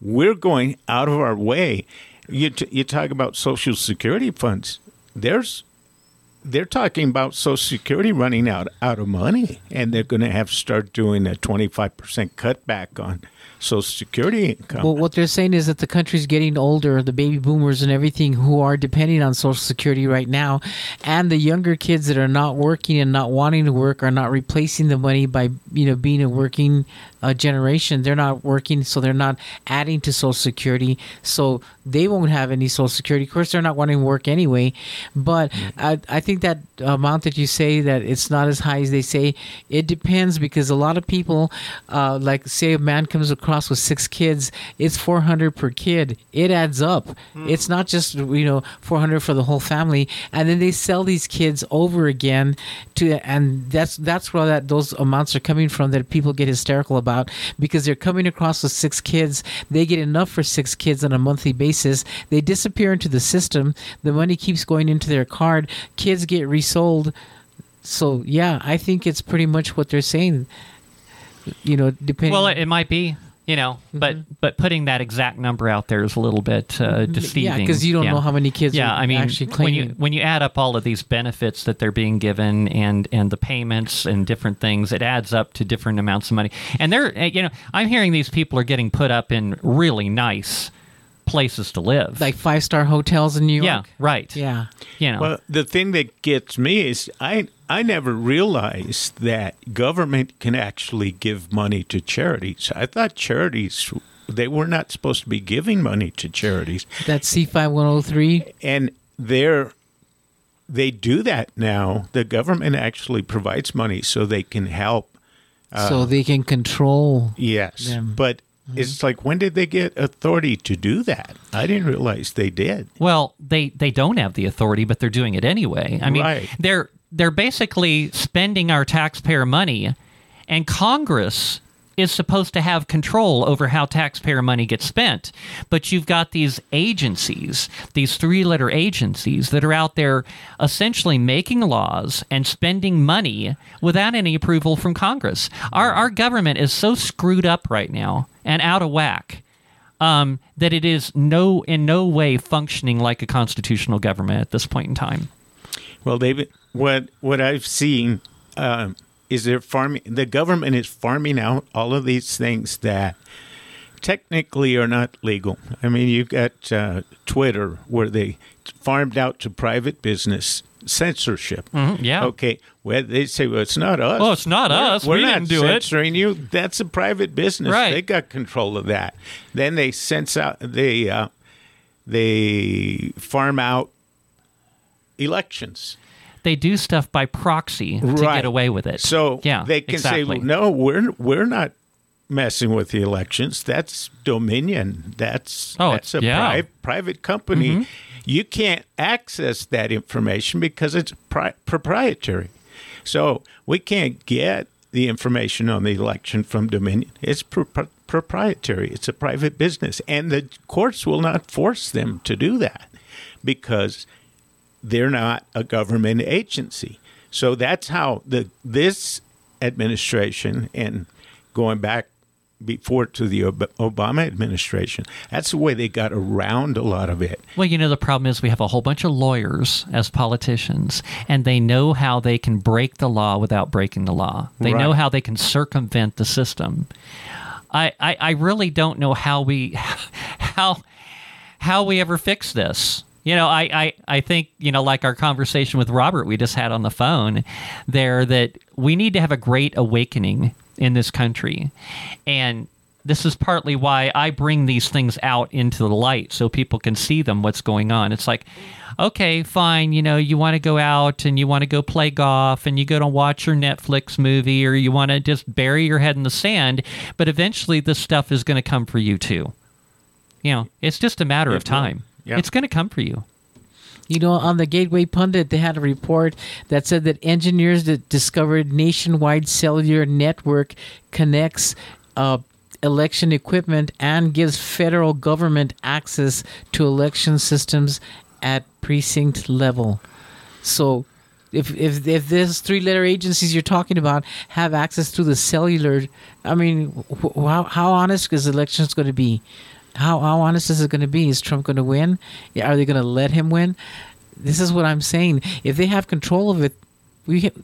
we're going out of our way. You t- you talk about Social Security funds. There's They're talking about Social Security running out, out of money, and they're going to have to start doing a twenty-five percent cutback on Social Security income. Well, what they're saying is that the country's getting older, the baby boomers and everything who are depending on Social Security right now, and the younger kids that are not working and not wanting to work are not replacing the money by, you know, being a working uh, generation. They're not working, so they're not adding to Social Security, so they won't have any Social Security. Of course, they're not wanting to work anyway, but I, I think that amount that you say, that it's not as high as they say, it depends, because a lot of people, uh, like say a man comes across with six kids, it's four hundred per kid. It adds up. Mm. It's not just, you know, four hundred for the whole family, and then they sell these kids over again to, and that's that's where that those amounts are coming from that people get hysterical about, because they're coming across with six kids. They get enough for six kids on a monthly basis. They disappear into the system. The money keeps going into their card. Kids get resold. So yeah, I think it's pretty much what they're saying, you know, depending. Well, it, it might be, you know, but mm-hmm. but putting that exact number out there is a little bit uh, deceiving. Yeah, because you don't yeah. know how many kids yeah, are I mean, actually claiming. When you, when you add up all of these benefits that they're being given and, and the payments and different things, it adds up to different amounts of money. And they're, you know, I'm hearing these people are getting put up in really nice places to live, like five-star hotels in New York. Yeah, right. Yeah, you know. Well, the thing that gets me is I I never realized that government can actually give money to charities. I thought charities, they were not supposed to be giving money to charities. That's C five one oh three, and they're they do that now. The government actually provides money so they can help, uh, so they can control. Yes, them. But. It's like, when did they get authority to do that? I didn't realize they did. Well, they, they don't have the authority, but they're doing it anyway. I mean, right. they're they're basically spending our taxpayer money, and Congress is supposed to have control over how taxpayer money gets spent. But you've got these agencies, these three-letter agencies that are out there essentially making laws and spending money without any approval from Congress. Our, our government is so screwed up right now and out of whack um, that it is no in no way functioning like a constitutional government at this point in time. Well, David, what, what I've seen... Um, Is there farming? The government is farming out all of these things that technically are not legal. I mean, you've got uh, Twitter, where they farmed out to private business censorship. Mm-hmm, yeah. Okay. Well, they say, well, it's not us. Well, it's not we're, us. We're we not didn't do censoring it. You. That's a private business. Right. They got control of that. Then they sense out. They uh, they farm out elections. They do stuff by proxy right. to get away with it. So yeah, they can exactly. say, well, no, we're we're not messing with the elections. That's Dominion. That's oh, that's a yeah. pri- private company. Mm-hmm. You can't access that information because it's pri- proprietary. So we can't get the information on the election from Dominion. It's pro- proprietary. It's a private business. And the courts will not force them to do that because they're not a government agency. So that's how the this administration, and going back before to the Obama administration, that's the way they got around a lot of it. Well, you know, the problem is we have a whole bunch of lawyers as politicians, and they know how they can break the law without breaking the law. They right. know how they can circumvent the system. I, I, I really don't know how we how how we ever fix this. You know, I, I, I think, you know, like our conversation with Robert we just had on the phone there, that we need to have a great awakening in this country. And this is partly why I bring these things out into the light so people can see them, what's going on. It's like, okay, fine, you know, you want to go out and you want to go play golf and you go to watch your Netflix movie, or you want to just bury your head in the sand. But eventually this stuff is going to come for you, too. You know, it's just a matter yeah, of time. Yeah. It's going to come for you. You know, on the Gateway Pundit, they had a report that said that engineers that discovered nationwide cellular network connects uh, election equipment and gives federal government access to election systems at precinct level. So if if, if these three-letter agencies you're talking about have access to the cellular, I mean, wh- how, how honest is elections going to be? How, how honest is it going to be? Is Trump going to win? Are they going to let him win? This is what I'm saying. If they have control of it, we ha-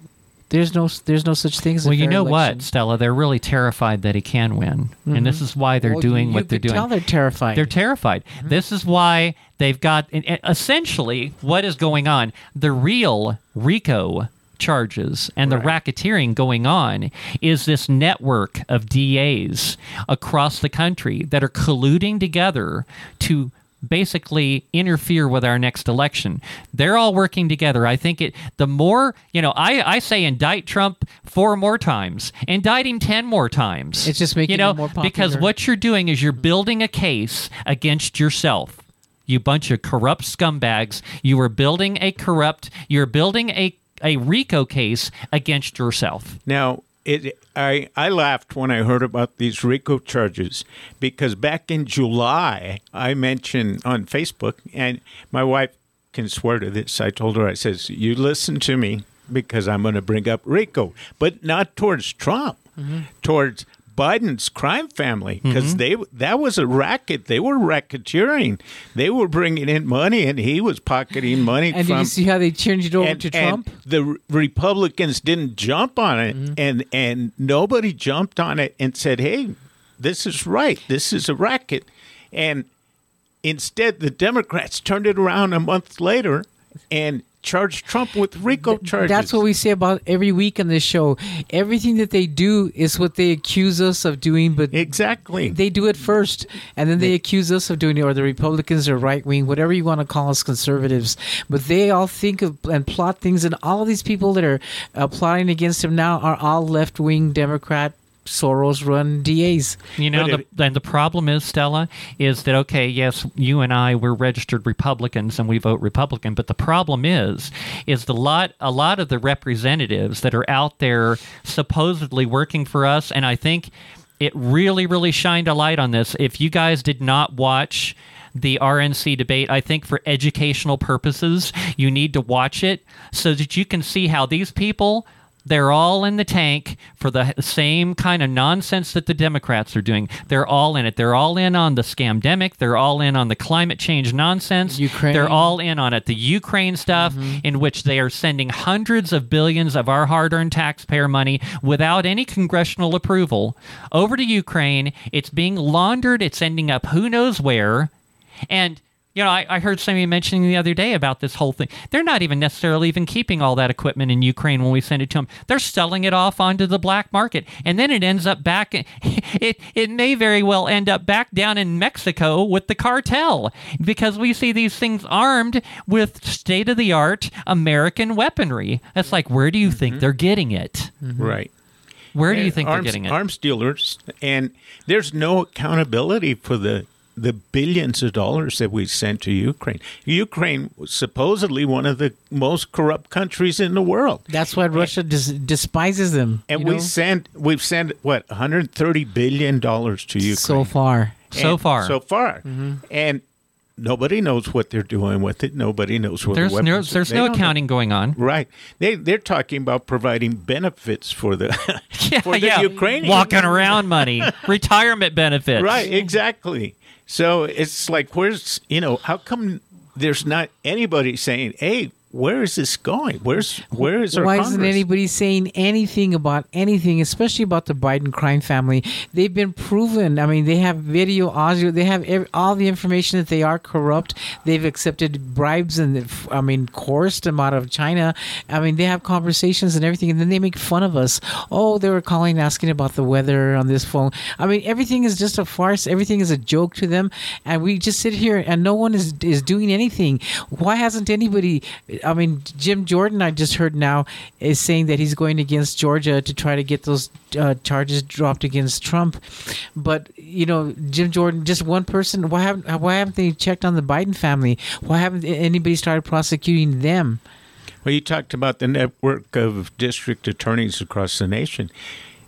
there's no there's no such thing as well, a fair election. Well, you know what, Stella? They're really terrified that he can win, mm-hmm. and this is why they're well, doing you, what you they're doing. You can tell they're terrified. They're terrified. Mm-hmm. This is why they've got, essentially, what is going on? The real RICO charges and the right. racketeering going on is this network of D As across the country that are colluding together to basically interfere with our next election. They're all working together. I think it. The more, you know, I, I say indict Trump four more times, indict him ten more times. It's just making you know, it more popular. Because what you're doing is you're building a case against yourself. You bunch of corrupt scumbags. You are building a corrupt, you're building a a RICO case against yourself. Now, it, I, I laughed when I heard about these RICO charges, because back in July, I mentioned on Facebook, and my wife can swear to this, I told her, I says, you listen to me because I'm going to bring up RICO, but not towards Trump, mm-hmm. towards Biden's crime family, because mm-hmm. they that was a racket. They were racketeering. They were bringing in money, and he was pocketing money. And from, did you see how they changed it over and, to Trump? And the Republicans didn't jump on it, mm-hmm. and, and nobody jumped on it and said, hey, this is right. This is a racket. And instead, the Democrats turned it around a month later and charge Trump with RICO charges. That's what we say about every week on this show. Everything that they do is what they accuse us of doing, but exactly they do it first, and then they, they accuse us of doing it, or the Republicans or right wing, whatever you want to call us, conservatives. But they all think of and plot things, and all of these people that are uh, plotting against him now are all left wing Democrat, Soros run D As. You know, the, and the problem is, Stella, is that, okay, yes, you and I, we're registered Republicans and we vote Republican, but the problem is, is the lot, a lot of the representatives that are out there supposedly working for us, and I think it really, really shined a light on this. If you guys did not watch the R N C debate, I think for educational purposes, you need to watch it so that you can see how these people They're all in the tank for the same kind of nonsense that the Democrats are doing. They're all in it. They're all in on the scamdemic. They're all in on the climate change nonsense. Ukraine. They're all in on it. The Ukraine stuff, mm-hmm. in which they are sending hundreds of billions of our hard-earned taxpayer money without any congressional approval over to Ukraine. It's being laundered. It's ending up who knows where. And... You know, I, I heard somebody mentioning the other day about this whole thing. They're not even necessarily even keeping all that equipment in Ukraine when we send it to them. They're selling it off onto the black market, and then it ends up back. It it may very well end up back down in Mexico with the cartel, because we see these things armed with state-of-the-art American weaponry. That's like, where do you mm-hmm. think they're getting it? Mm-hmm. Right. Where and do you think arms, they're getting it? Arms dealers, and there's no accountability for the. the billions of dollars that we sent to Ukraine. Ukraine was supposedly one of the most corrupt countries in the world. That's why Russia des- despises them. And we sent, we've sent, what, one hundred thirty billion dollars to Ukraine. So far. And so far. So far. Mm-hmm. And nobody knows what they're doing with it. Nobody knows what the weapons no, are. There's no accounting know. going on. Right. They, they're talking about providing benefits for the, yeah, for the yeah. Ukrainians. Walking around money. Retirement benefits. Right, exactly. So it's like, where's, you know, how come there's not anybody saying, hey, where is this going? Where's, where is our Why Congress? Isn't anybody saying anything about anything, especially about the Biden crime family? They've been proven. I mean, they have video, audio. They have every, all the information that they are corrupt. They've accepted bribes and, I mean, coerced them out of China. I mean, they have conversations and everything, and then they make fun of us. Oh, they were calling, asking about the weather on this phone. I mean, everything is just a farce. Everything is a joke to them, and we just sit here, and no one is, is doing anything. Why hasn't anybody... I mean, Jim Jordan, I just heard now, is saying that he's going against Georgia to try to get those uh, charges dropped against Trump. But, you know, Jim Jordan, just one person. Why haven't, why haven't they checked on the Biden family? Why haven't anybody started prosecuting them? Well, you talked about the network of district attorneys across the nation.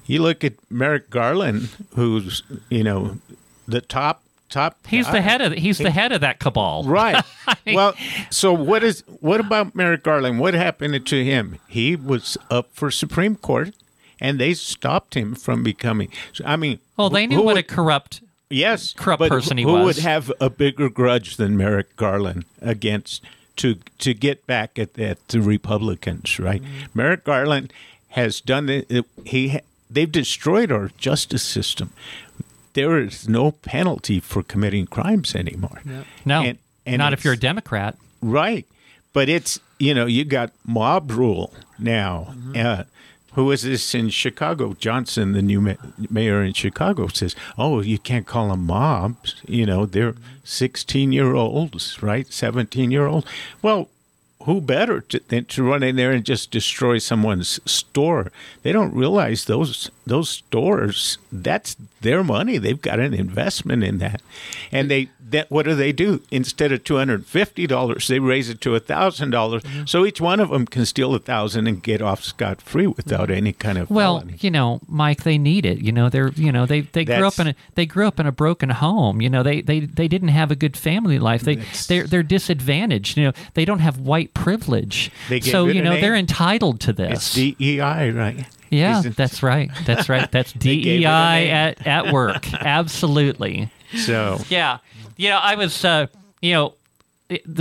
You look at Merrick Garland, who's, you know, the top. Top he's guy. the head of he's he, the head of that cabal, right? I mean, well, so what is what about Merrick Garland? What happened to him? He was up for Supreme Court, and they stopped him from becoming. So, I mean, well, they knew what would, a corrupt, yes, corrupt but person he who was. Who would have a bigger grudge than Merrick Garland against to to get back at, at the Republicans, right? Mm-hmm. Merrick Garland has done the, he they've destroyed our justice system. There is no penalty for committing crimes anymore. Yep. No, and, and not if you're a Democrat. Right. But it's, you know, you got mob rule now. Mm-hmm. Uh, who is this in Chicago? Johnson, the new ma- mayor in Chicago, says, oh, you can't call them mobs. You know, they're sixteen-year-olds, right, seventeen-year-olds. Well, who better to, than to run in there and just destroy someone's store? They don't realize those those stores, that's their money. They've got an investment in that. And they that, what do they do? Instead of two hundred fifty dollars, they raise it to one thousand dollars. Mm-hmm. So each one of them can steal one thousand dollars and get off scot-free without any kind of Well, felony. You know, Mike, they need it. You know, they're, you know, they they grew up in a they grew up in a broken home. You know, they they, they didn't have a good family life. They they're, they're disadvantaged. You know, they don't have white privilege. So, you know, name. They're entitled to this. It's D E I, right? Yeah, Isn't that's right. That's right. That's D E I at, at work. Absolutely. So. Yeah. You know, I was, uh, you know,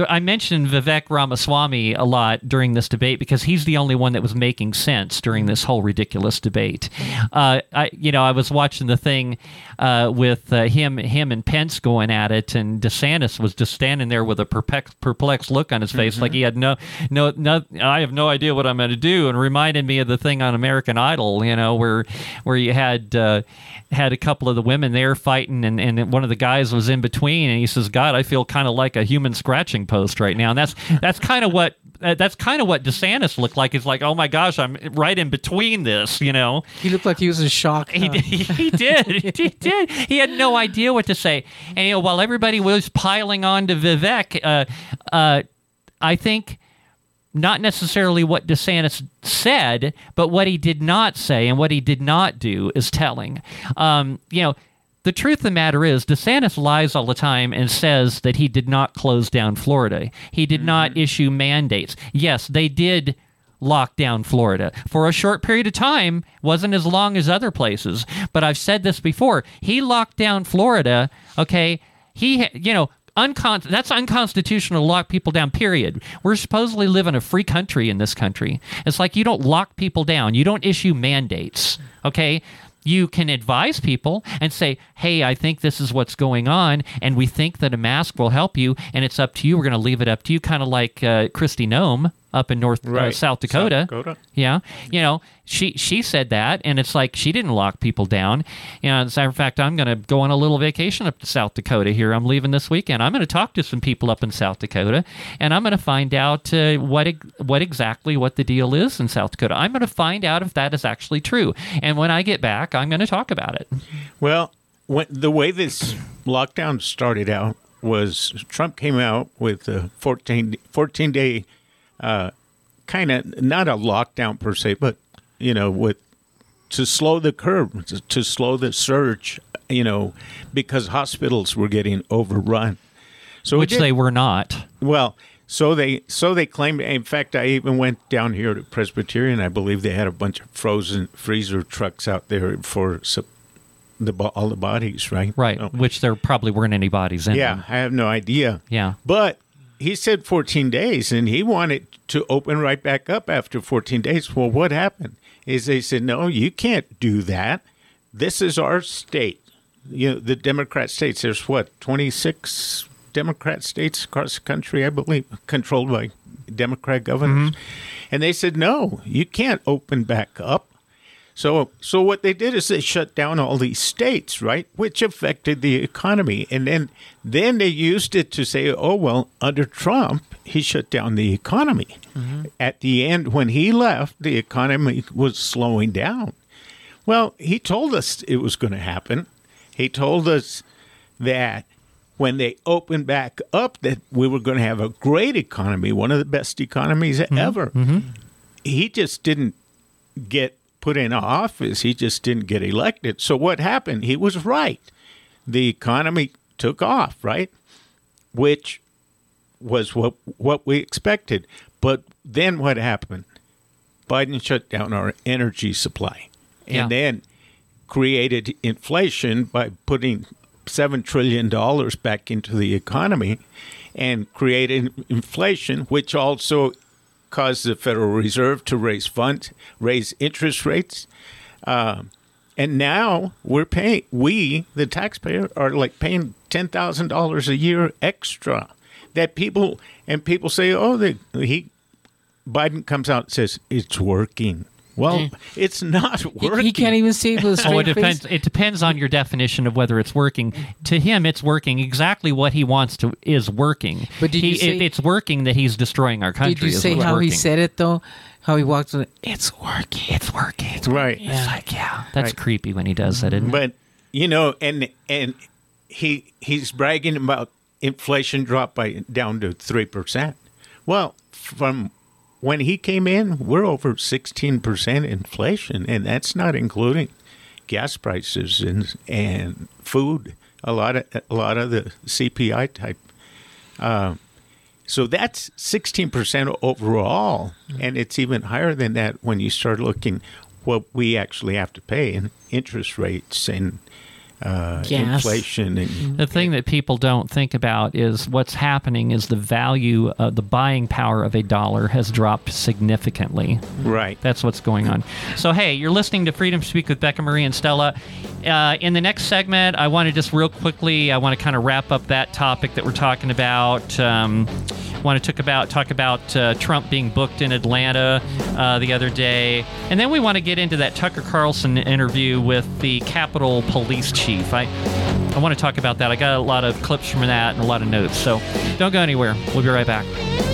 I mentioned Vivek Ramaswamy a lot during this debate because he's the only one that was making sense during this whole ridiculous debate. Uh, I, you know, I was watching the thing uh, with uh, him, him and Pence going at it, and DeSantis was just standing there with a perplex, perplexed look on his face, mm-hmm. like he had no, no, no, I have no idea what I'm going to do, and reminded me of the thing on American Idol, you know, where where you had uh, had a couple of the women there fighting, and, and one of the guys was in between, and he says, "God, I feel kind of like a human scratch." Scratching post right now, and that's that's kind of what uh, that's kind of what DeSantis looked like. He's like, oh my gosh, I'm right in between this, you know. He looked like he was in shock. Huh? He, he, he did, he did. He had no idea what to say. And you know, while everybody was piling on to Vivek, uh, uh, I think not necessarily what DeSantis said, but what he did not say and what he did not do is telling. Um, you know. The truth of the matter is, DeSantis lies all the time and says that he did not close down Florida. He did mm-hmm. not issue mandates. Yes, they did locked down Florida for a short period of time. Wasn't as long as other places, but I've said this before. He locked down Florida. Okay, he, you know, uncon- that's unconstitutional to lock people down, period. We're supposedly live in a free country in this country. It's like you don't lock people down. You don't issue mandates, okay? You can advise people and say, hey, I think this is what's going on, and we think that a mask will help you, and it's up to you. We're going to leave it up to you, kind of like uh, Kristi Noem up in North right. uh, South Dakota. South Dakota. Yeah. You know, she she said that, and it's like she didn't lock people down. You know, as a matter of fact, I'm going to go on a little vacation up to South Dakota here. I'm leaving this weekend. I'm going to talk to some people up in South Dakota, and I'm going to find out uh, what what exactly what the deal is in South Dakota. I'm going to find out if that is actually true. And when I get back, I'm going to talk about it. Well, when, the way this lockdown started out was Trump came out with a fourteen, fourteen-day Uh, kind of not a lockdown per se, but, you know, with to slow the curve, to, to slow the surge, you know, because hospitals were getting overrun. So Which did, they were not. Well, so they so they claimed. In fact, I even went down here to Presbyterian. I believe they had a bunch of frozen freezer trucks out there for support. The, all the bodies, right? Right, so, which there probably weren't any bodies in Yeah, them. I have no idea. Yeah. But he said fourteen days, and he wanted to open right back up after fourteen days. Well, what happened is they said, no, you can't do that. This is our state. You know, the Democrat states, there's what, twenty-six Democrat states across the country, I believe, controlled by Democrat governors. Mm-hmm. And they said, no, you can't open back up. So so what they did is they shut down all these states, right, which affected the economy. And then then they used it to say, oh, well, under Trump, he shut down the economy. Mm-hmm. At the end, when he left, the economy was slowing down. Well, he told us it was going to happen. He told us that when they opened back up, that we were going to have a great economy, one of the best economies mm-hmm. ever. Mm-hmm. He just didn't get put in office. He just didn't get elected. So what happened? He was right. The economy took off, right? Which was what what we expected. But then what happened? Biden shut down our energy supply and yeah. then created inflation by putting seven trillion dollars back into the economy and created inflation, which also caused the Federal Reserve to raise funds, raise interest rates, um, and now we're paying. We, the taxpayer, are like paying ten thousand dollars a year extra. That people and people say, "Oh, they, he Biden comes out and says it's working." Well, mm. it's not working. He, he can't even see it with a straight oh, it depends, face. It depends on your definition of whether it's working. To him, it's working. Exactly what he wants to is working. But did he, you say, it, It's working that he's destroying our country. Did you say how working. He said it, though? How he walked on, it's working. It's working. It's working. Right. Yeah. It's like, yeah. That's right. Creepy when he does that, isn't but, it? But, you know, and and he he's bragging about inflation dropped by down to three percent. Well, from... when he came in, we're over sixteen percent inflation, and that's not including gas prices and and food. A lot of a lot of the C P I type. Uh, so that's sixteen percent overall, and it's even higher than that when you start looking what we actually have to pay in interest rates and. Uh, yes. Inflation. And, the thing that people don't think about is what's happening is the value of the buying power of a dollar has dropped significantly. Right. That's what's going on. So, hey, you're listening to Freedom Speak with Becca Marie and Stella. Uh, in the next segment, I want to just real quickly, I want to kind of wrap up that topic that we're talking about. Um, I want to talk about, talk about uh, Trump being booked in Atlanta uh, the other day. And then we want to get into that Tucker Carlson interview with the Capitol Police Chief. I, I want to talk about that. I got a lot of clips from that and a lot of notes. So don't go anywhere. We'll be right back.